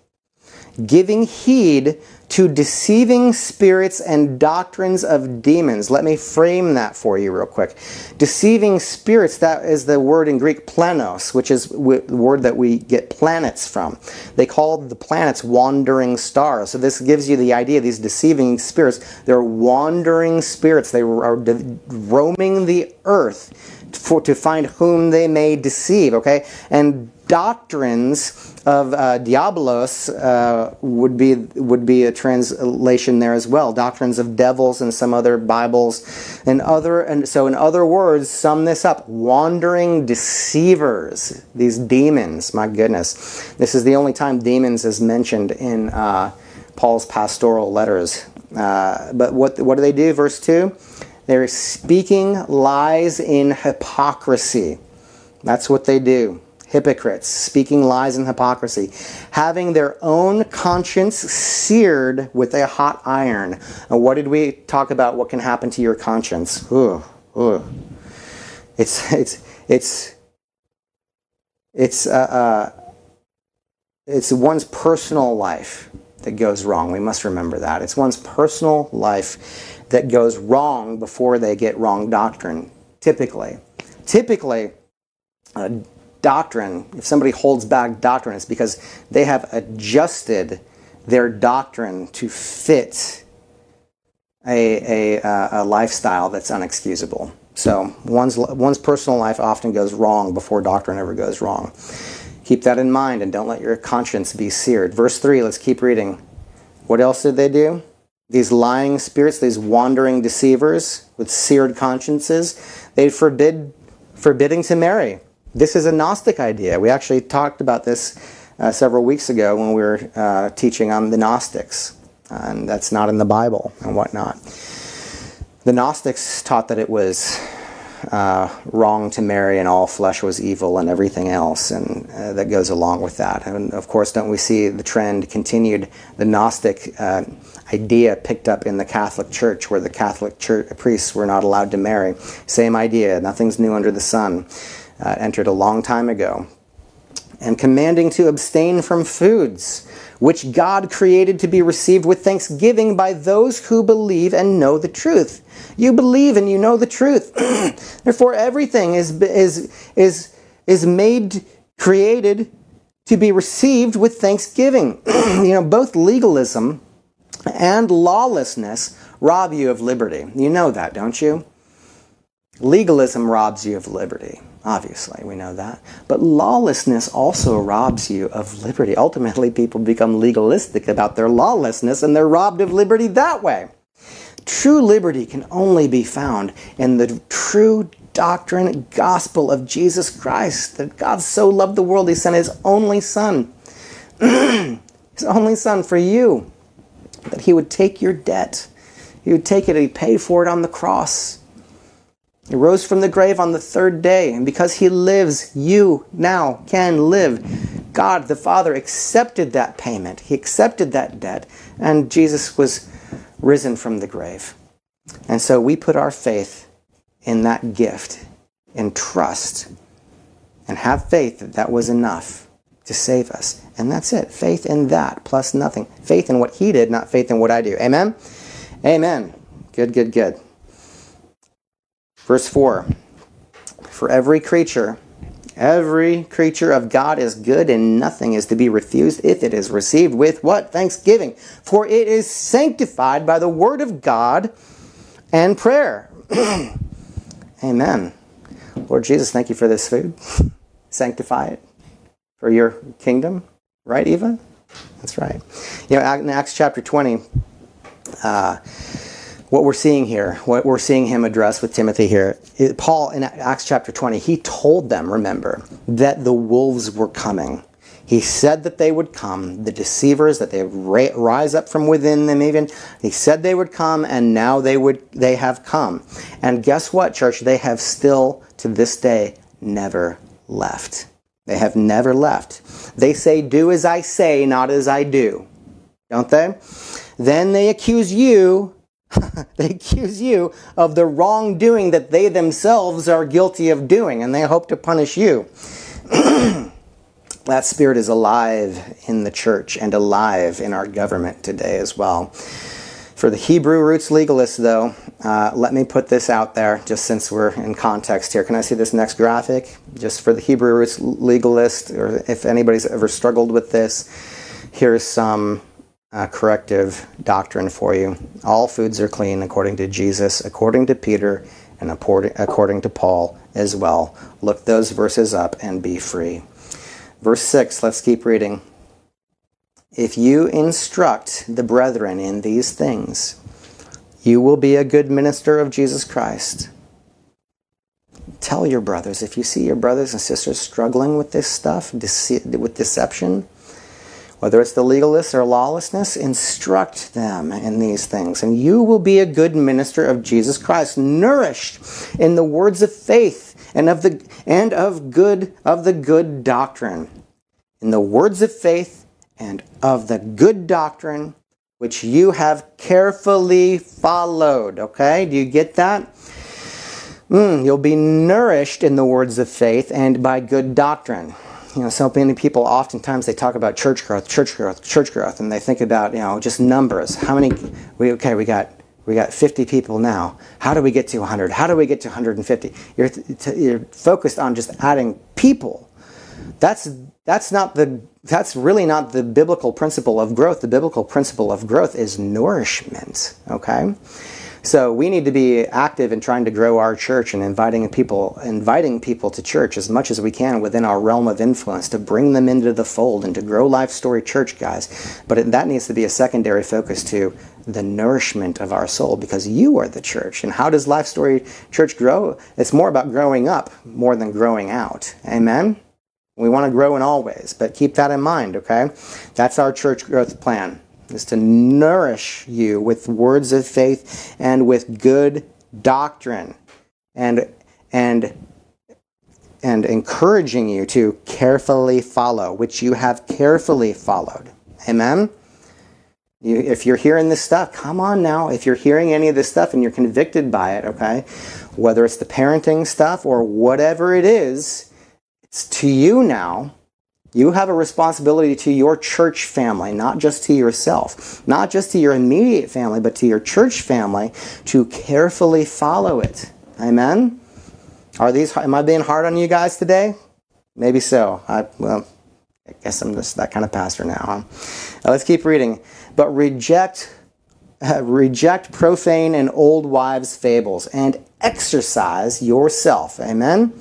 giving heed to deceiving spirits and doctrines of demons. Let me frame that for you real quick. Deceiving spirits, that is the word in Greek planos, which is w- the word that we get planets from. They called the planets wandering stars. So this gives you the idea, these deceiving spirits, they're wandering spirits. They are de- roaming the earth for, to find whom they may deceive, okay? And doctrines of uh, diabolos uh, would be would be a translation there as well. Doctrines of devils and some other Bibles and other and so in other words, sum this up: wandering deceivers. These demons, my goodness, this is the only time demons is mentioned in uh, Paul's pastoral letters. Uh, but what what do they do? Verse two, they're speaking lies in hypocrisy. That's what they do. Hypocrites, speaking lies and hypocrisy, having their own conscience seared with a hot iron. And what did we talk about? What can happen to your conscience? Ooh, ooh. It's it's it's it's uh, uh, it's one's personal life that goes wrong. We must remember that it's one's personal life that goes wrong before they get wrong doctrine. Typically, typically. Uh, Doctrine, if somebody holds back doctrine, it's because they have adjusted their doctrine to fit a, a, a lifestyle that's unexcusable. So one's, one's personal life often goes wrong before doctrine ever goes wrong. Keep that in mind and don't let your conscience be seared. Verse three, let's keep reading. What else did they do? These lying spirits, these wandering deceivers with seared consciences, they forbid forbidding to marry. This is a Gnostic idea. We actually talked about this uh, several weeks ago when we were uh, teaching on the Gnostics. And that's not in the Bible and whatnot. The Gnostics taught that it was uh, wrong to marry and all flesh was evil and everything else and uh, that goes along with that. And of course, don't we see the trend continued, the Gnostic uh, idea picked up in the Catholic Church, where the Catholic Church priests were not allowed to marry. Same idea, nothing's new under the sun. Uh, entered a long time ago. And commanding to abstain from foods which God created to be received with thanksgiving by those who believe and know the truth. You believe and you know the truth. Therefore, everything is is is is made, created to be received with thanksgiving. You know, both legalism and lawlessness rob you of liberty. You know that, don't you? Legalism robs you of liberty. Obviously, we know that. But lawlessness also robs you of liberty. Ultimately, people become legalistic about their lawlessness and they're robbed of liberty that way. True liberty can only be found in the true doctrine, gospel of Jesus Christ, that God so loved the world, He sent His only Son, His only Son for you, that He would take your debt. He would take it and He paid for it on the cross. He rose from the grave on the third day, and because He lives, you now can live. God the Father accepted that payment. He accepted that debt, and Jesus was risen from the grave. And so we put our faith in that gift, in trust, and have faith that that was enough to save us. And that's it. Faith in that plus nothing. Faith in what He did, not faith in what I do. Amen? Amen. Good, good, good. Verse four, for every creature, every creature of God is good, and nothing is to be refused if it is received with what? Thanksgiving. For it is sanctified by the word of God and prayer. Amen. Lord Jesus, thank you for this food. Sanctify it for your kingdom. Right, Eva? That's right. You know, in Acts chapter twenty, uh, what we're seeing here, what we're seeing him address with Timothy here, it, Paul in Acts chapter twenty, he told them, remember, that the wolves were coming. He said that they would come, the deceivers, that they would rise up from within them even. He said they would come, and now they would they have come. And guess what, church? They have still, to this day, never left. They have never left. They say, do as I say, not as I do. Don't they? Then they accuse you, they accuse you of the wrongdoing that they themselves are guilty of doing, and they hope to punish you. That spirit is alive in the church and alive in our government today as well. For the Hebrew Roots legalists, though, uh, let me put this out there just since we're in context here. Can I see this next graphic? Just for the Hebrew Roots legalist, or if anybody's ever struggled with this, here's some uh, corrective doctrine for you. All foods are clean according to Jesus, according to Peter, and according to Paul as well. Look those verses up and be free. Verse six, let's keep reading. If you instruct the brethren in these things, you will be a good minister of Jesus Christ. Tell your brothers. If you see your brothers and sisters struggling with this stuff, dece- with deception, whether it's the legalists or lawlessness, instruct them in these things. And you will be a good minister of Jesus Christ, nourished in the words of faith, and of the and of good of the good doctrine, in the words of faith, and of the good doctrine which you have carefully followed. Okay, do you get that? Mm, you'll be nourished in the words of faith and by good doctrine. You know, so many people oftentimes they talk about church growth, church growth, church growth, and they think about you know just numbers. How many? We okay, we got. We got fifty people now. How do we get to one hundred? How do we get to one hundred fifty? You're t- you're focused on just adding people. That's that's not the that's really not the biblical principle of growth. The biblical principle of growth is nourishment. Okay, so we need to be active in trying to grow our church and inviting people inviting people to church as much as we can within our realm of influence to bring them into the fold and to grow Life Story Church, guys. But it, that needs to be a secondary focus to the nourishment of our soul, because you are the church. And how does Life Story Church grow? It's more about growing up more than growing out. Amen? We want to grow in all ways, but keep that in mind, okay? That's our church growth plan, is to nourish you with words of faith and with good doctrine and and and encouraging you to carefully follow, which you have carefully followed. Amen? You, if you're hearing this stuff, come on now. If you're hearing any of this stuff and you're convicted by it, okay, whether it's the parenting stuff or whatever it is, it's to you now. You have a responsibility to your church family, not just to yourself, not just to your immediate family, but to your church family to carefully follow it. Amen? Are these? Am I being hard on you guys today? Maybe so. I, well, I guess I'm just that kind of pastor now, huh? Now, let's keep reading. But reject uh, reject profane and old wives' fables and exercise yourself. Amen?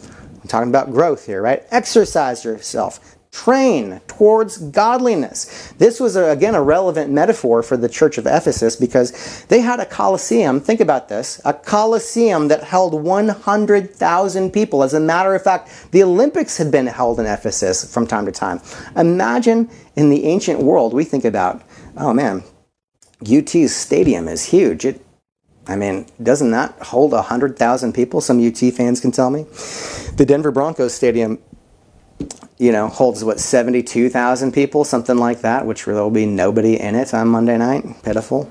I'm talking about growth here, right? Exercise yourself. Train towards godliness. This was, a, again, a relevant metaphor for the church of Ephesus because they had a Colosseum. Think about this. A Colosseum that held one hundred thousand people. As a matter of fact, the Olympics had been held in Ephesus from time to time. Imagine in the ancient world, we think about, oh man, U T's stadium is huge. It, I mean, doesn't that hold one hundred thousand people? Some U T fans can tell me. The Denver Broncos stadium, you know, holds, what, seventy-two thousand people? Something like that, which there will be nobody in it on Monday night. Pitiful.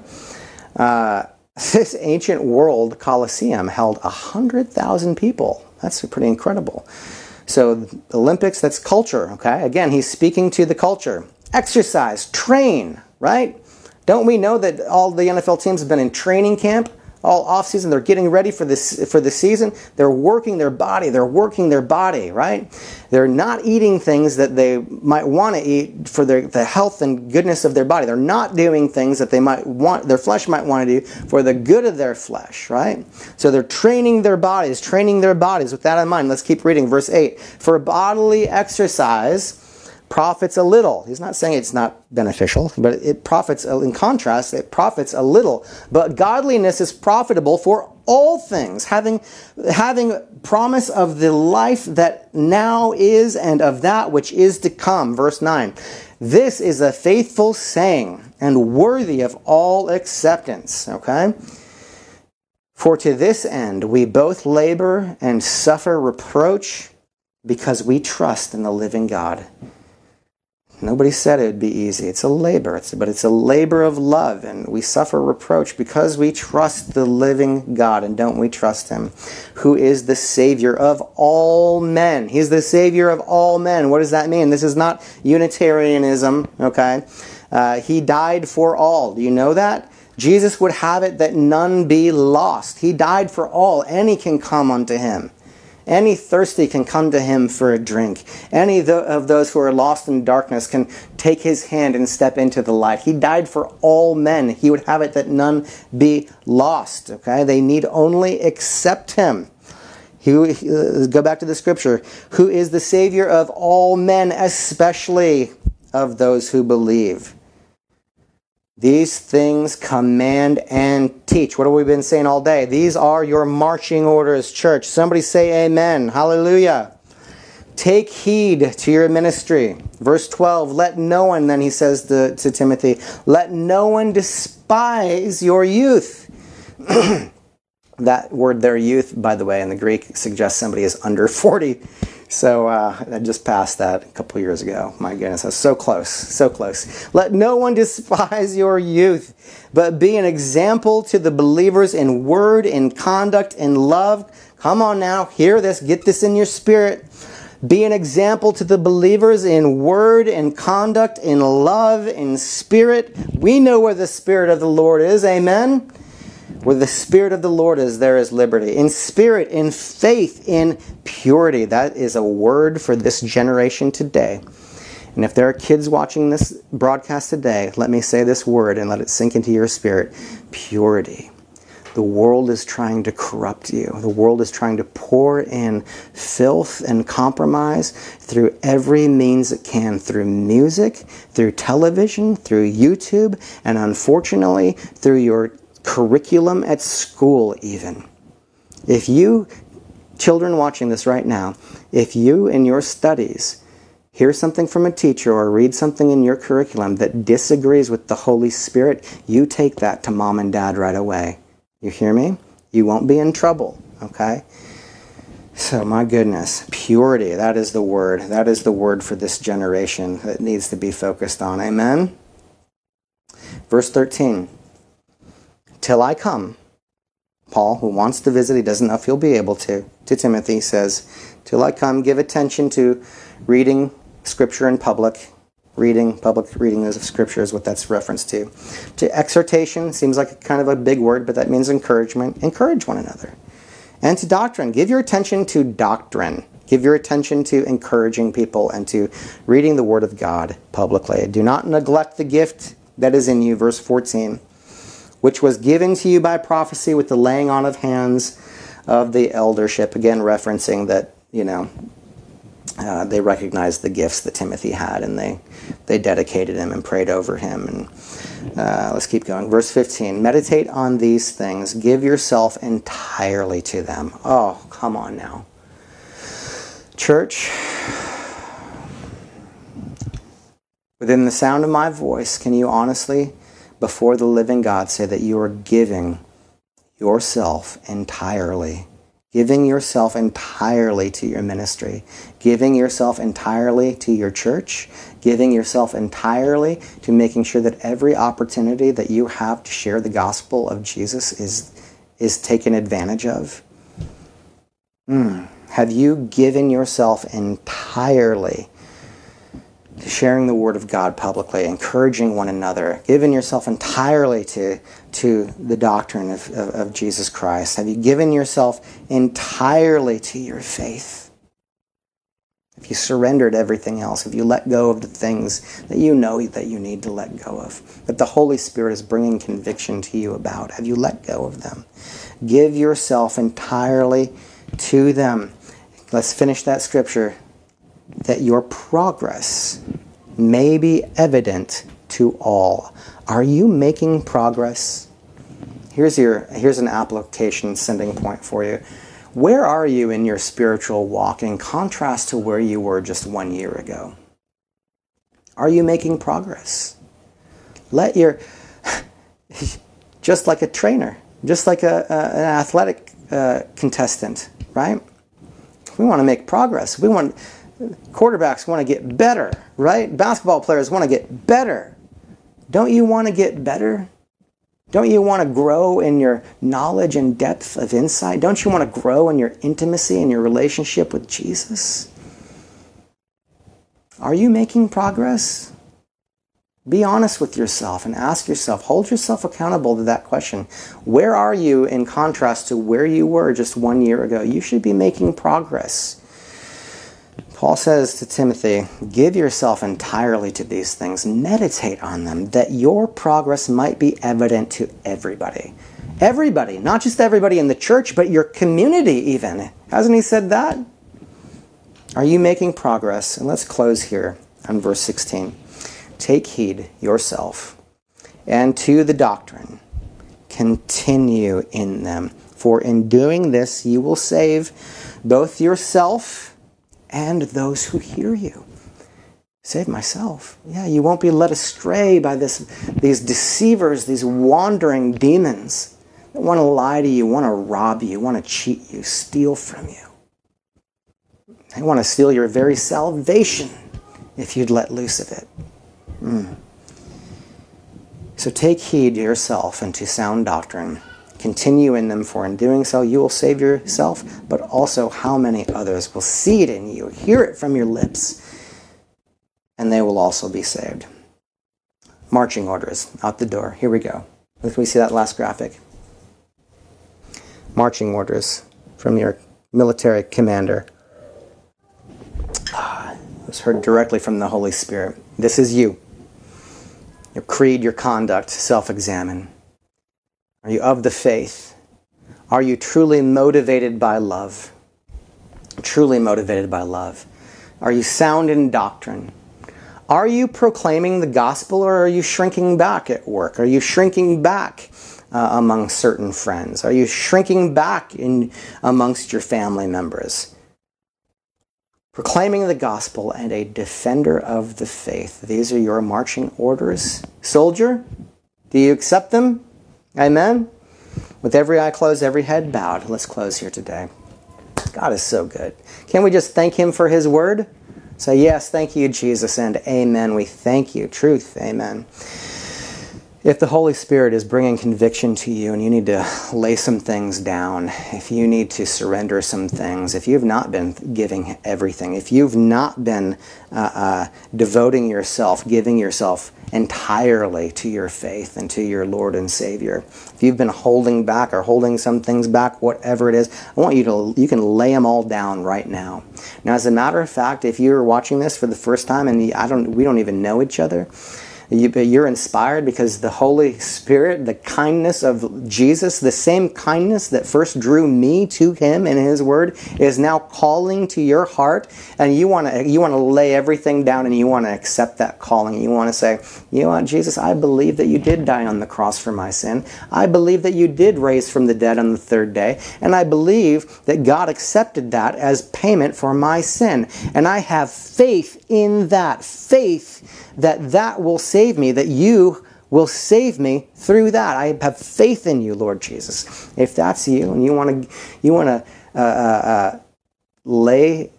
Uh, this ancient world Colosseum held one hundred thousand people. That's pretty incredible. So Olympics, that's culture, okay? Again, he's speaking to the culture. Exercise, train. Right? Don't we know that all the N F L teams have been in training camp all off season. They're getting ready for this for the season. They're working their body. They're working their body, right? They're not eating things that they might want to eat for their, the health and goodness of their body. They're not doing things that they might want, their flesh might want to do for the good of their flesh, right? So they're training their bodies, training their bodies with that in mind. Let's keep reading verse eight. For bodily exercise profits a little. He's not saying it's not beneficial, but it profits, in contrast, it profits a little. But godliness is profitable for all things, having having promise of the life that now is and of that which is to come. Verse nine. This is a faithful saying and worthy of all acceptance. Okay? For to this end we both labor and suffer reproach because we trust in the living God. Nobody said it would be easy. It's a labor, it's, but it's a labor of love, and we suffer reproach because we trust the living God, and don't we trust Him, who is the Savior of all men. He's the Savior of all men. What does that mean? This is not Unitarianism, okay? Uh, he died for all. Do you know that? Jesus would have it that none be lost. He died for all. Any can come unto Him. Any thirsty can come to Him for a drink. Any of those who are lost in darkness can take His hand and step into the light. He died for all men. He would have it that none be lost. Okay, they need only accept Him. He, go back to the scripture. Who is the Savior of all men, especially of those who believe. These things command and teach. What have we been saying all day? These are your marching orders, church. Somebody say amen. Hallelujah. Take heed to your ministry. Verse twelve, let no one, then he says to, to Timothy, let no one despise your youth. That word, their youth, by the way, in the Greek suggests somebody is under forty. So uh, I just passed that a couple years ago. My goodness, that's so close, so close. Let no one despise your youth, but be an example to the believers in word, in conduct, in love. Come on now, hear this, get this in your spirit. Be an example to the believers in word, in conduct, in love, in spirit. We know where the Spirit of the Lord is, amen? Where the Spirit of the Lord is, there is liberty. In spirit, in faith, in purity. That is a word for this generation today. And if there are kids watching this broadcast today, let me say this word and let it sink into your spirit. Purity. The world is trying to corrupt you. The world is trying to pour in filth and compromise through every means it can, through music, through television, through YouTube, and unfortunately, through your curriculum at school even. If you, children watching this right now, if you in your studies hear something from a teacher or read something in your curriculum that disagrees with the Holy Spirit, you take that to mom and dad right away. You hear me? You won't be in trouble, okay? So my goodness, purity, that is the word. That is the word for this generation that needs to be focused on. Amen? Verse thirteen. Till I come, Paul, who wants to visit, he doesn't know if he'll be able to, to Timothy, says, till I come, give attention to reading Scripture in public. Reading, public reading of Scripture is what that's referenced to. To exhortation, seems like kind of a big word, but that means encouragement. Encourage one another. And to doctrine, give your attention to doctrine. Give your attention to encouraging people and to reading the Word of God publicly. Do not neglect the gift that is in you, verse fourteen. Which was given to you by prophecy with the laying on of hands of the eldership. Again, referencing that, you know, uh, they recognized the gifts that Timothy had, and they, they dedicated him and prayed over him. And uh, let's keep going. Verse fifteen, meditate on these things. Give yourself entirely to them. Oh, come on now. Church, within the sound of my voice, can you honestly, before the living God, say that you are giving yourself entirely, giving yourself entirely to your ministry, giving yourself entirely to your church, giving yourself entirely to making sure that every opportunity that you have to share the gospel of Jesus is, is taken advantage of? Mm. Have you given yourself entirely sharing the word of God publicly, encouraging one another, giving yourself entirely to to the doctrine of, of, of Jesus Christ? Have you given yourself entirely to your faith? Have you surrendered everything else? Have you let go of the things that you know that you need to let go of, that the Holy Spirit is bringing conviction to you about? Have you let go of them? Give yourself entirely to them. Let's finish that scripture. That your progress may be evident to all. Are you making progress? Here's your here's an application sending point for you. Where are you in your spiritual walk in contrast to where you were just one year ago? Are you making progress? Let your just like a trainer, just like a, a an athletic uh, contestant, right? We want to make progress. We want Quarterbacks want to get better, right? Basketball players want to get better. Don't you want to get better? Don't you want to grow in your knowledge and depth of insight? Don't you want to grow in your intimacy and your relationship with Jesus? Are you making progress? Be honest with yourself and ask yourself, hold yourself accountable to that question. Where are you in contrast to where you were just one year ago? You should be making progress. Paul says to Timothy, give yourself entirely to these things. Meditate on them, that your progress might be evident to everybody. Everybody, not just everybody in the church, but your community even. Hasn't he said that? Are you making progress? And let's close here on verse sixteen. Take heed yourself, and to the doctrine, continue in them. For in doing this, you will save both yourself and those who hear you. Save myself. Yeah, you won't be led astray by this, these deceivers, these wandering demons that want to lie to you, want to rob you, want to cheat you, steal from you. They want to steal your very salvation if you'd let loose of it. Mm. So take heed to yourself and to sound doctrine. Continue in them, for in doing so you will save yourself, but also how many others will see it in you, hear it from your lips, and they will also be saved. Marching orders, out the door. Here we go. Can we see that last graphic? Marching orders from your military commander. Ah, it was heard directly from the Holy Spirit. This is you. Your creed, your conduct, self-examine. Are you of the faith? Are you truly motivated by love? Truly motivated by love. Are you sound in doctrine? Are you proclaiming the gospel, or are you shrinking back at work? Are you shrinking back uh, among certain friends? Are you shrinking back in amongst your family members? Proclaiming the gospel and a defender of the faith. These are your marching orders. Soldier, do you accept them? Amen? With every eye closed, every head bowed, let's close here today. God is so good. Can we just thank Him for His word? Say, yes, thank you, Jesus, and amen. We thank you. Truth, amen. If the Holy Spirit is bringing conviction to you and you need to lay some things down, if you need to surrender some things, if you've not been giving everything, if you've not been uh, uh, devoting yourself, giving yourself entirely to your faith and to your Lord and Savior. If you've been holding back or holding some things back, whatever it is, I want you to, you can lay them all down right now. Now, as a matter of fact, if you're watching this for the first time and I don't, we don't even know each other, you, you're inspired because the Holy Spirit, the kindness of Jesus, the same kindness that first drew me to Him and His Word is now calling to your heart, and you want to you want to lay everything down and you want to accept that calling. You want to say, you know what, Jesus, I believe that you did die on the cross for my sin. I believe that you did raise from the dead on the third day, and I believe that God accepted that as payment for my sin, and I have faith in that, faith that that will save Save me, that you will save me through that. I have faith in you, Lord Jesus. If that's you and you want to you want to uh, uh, uh, lay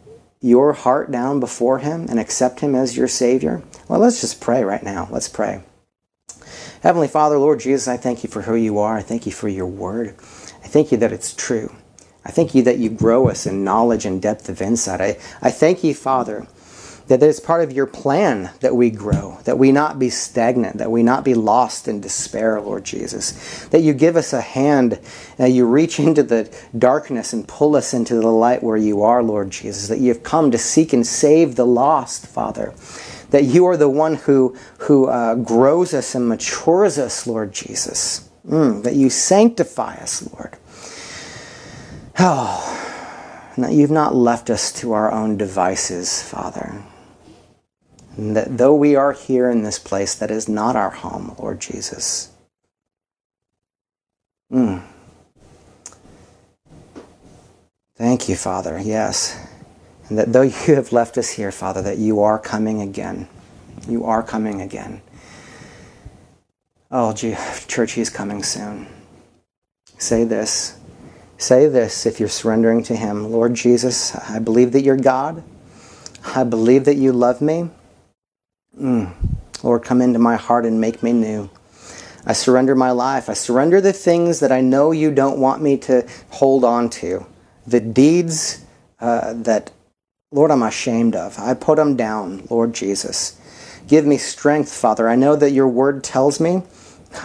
your heart down before Him and accept Him as your Savior, well, let's just pray right now. Let's pray. Heavenly Father, Lord Jesus, I thank you for who you are. I thank you for your word. I thank you that it's true. I thank you that you grow us in knowledge and depth of insight. I, I thank you, Father, that it is part of your plan that we grow, that we not be stagnant, that we not be lost in despair, Lord Jesus, that you give us a hand, that you reach into the darkness and pull us into the light where you are, Lord Jesus, that you have come to seek and save the lost, Father, that you are the one who, who uh, grows us and matures us, Lord Jesus, mm, that you sanctify us, Lord. Oh, and that you've not left us to our own devices, Father. And that though we are here in this place, that is not our home, Lord Jesus. Mm. Thank you, Father, yes. And that though you have left us here, Father, that you are coming again. You are coming again. Oh, church, he's coming soon. Say this. Say this if you're surrendering to him. Lord Jesus, I believe that you're God. I believe that you love me. Mm. Lord, come into my heart and make me new. I surrender my life. I surrender the things that I know you don't want me to hold on to. The deeds uh, that, Lord, I'm ashamed of. I put them down, Lord Jesus. Give me strength, Father. I know that your word tells me,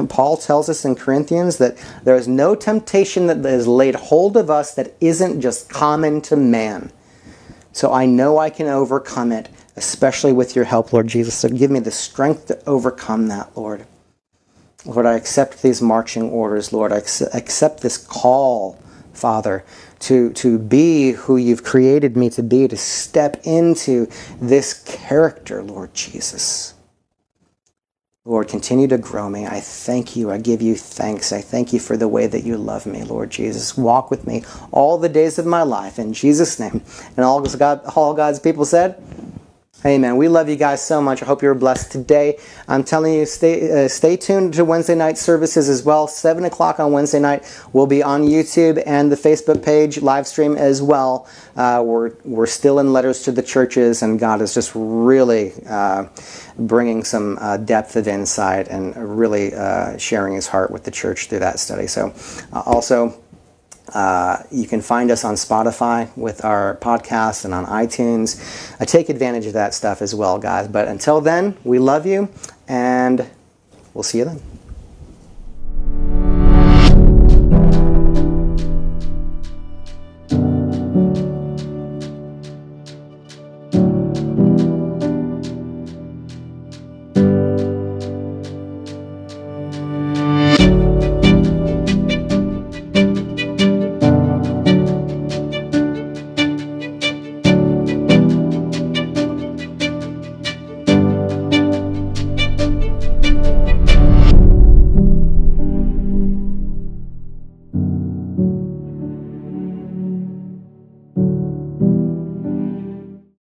Paul tells us in Corinthians, that there is no temptation that is laid hold of us that isn't just common to man. So I know I can overcome it, especially with your help, Lord Jesus. So give me the strength to overcome that, Lord. Lord, I accept these marching orders, Lord. I accept this call, Father, to, to be who you've created me to be, to step into this character, Lord Jesus. Lord, continue to grow me. I thank you. I give you thanks. I thank you for the way that you love me, Lord Jesus. Walk with me all the days of my life in Jesus' name. And all, God, all God's people said, amen. We love you guys so much. I hope you're blessed today. I'm telling you, stay uh, stay tuned to Wednesday night services as well. seven o'clock on Wednesday night. We'll be on YouTube and the Facebook page live stream as well. Uh, we're, we're still in letters to the churches, and God is just really uh, bringing some uh, depth of insight and really uh, sharing his heart with the church through that study. So uh, also... Uh, you can find us on Spotify with our podcast and on iTunes. I take advantage of that stuff as well, guys. But until then, we love you, and we'll see you then.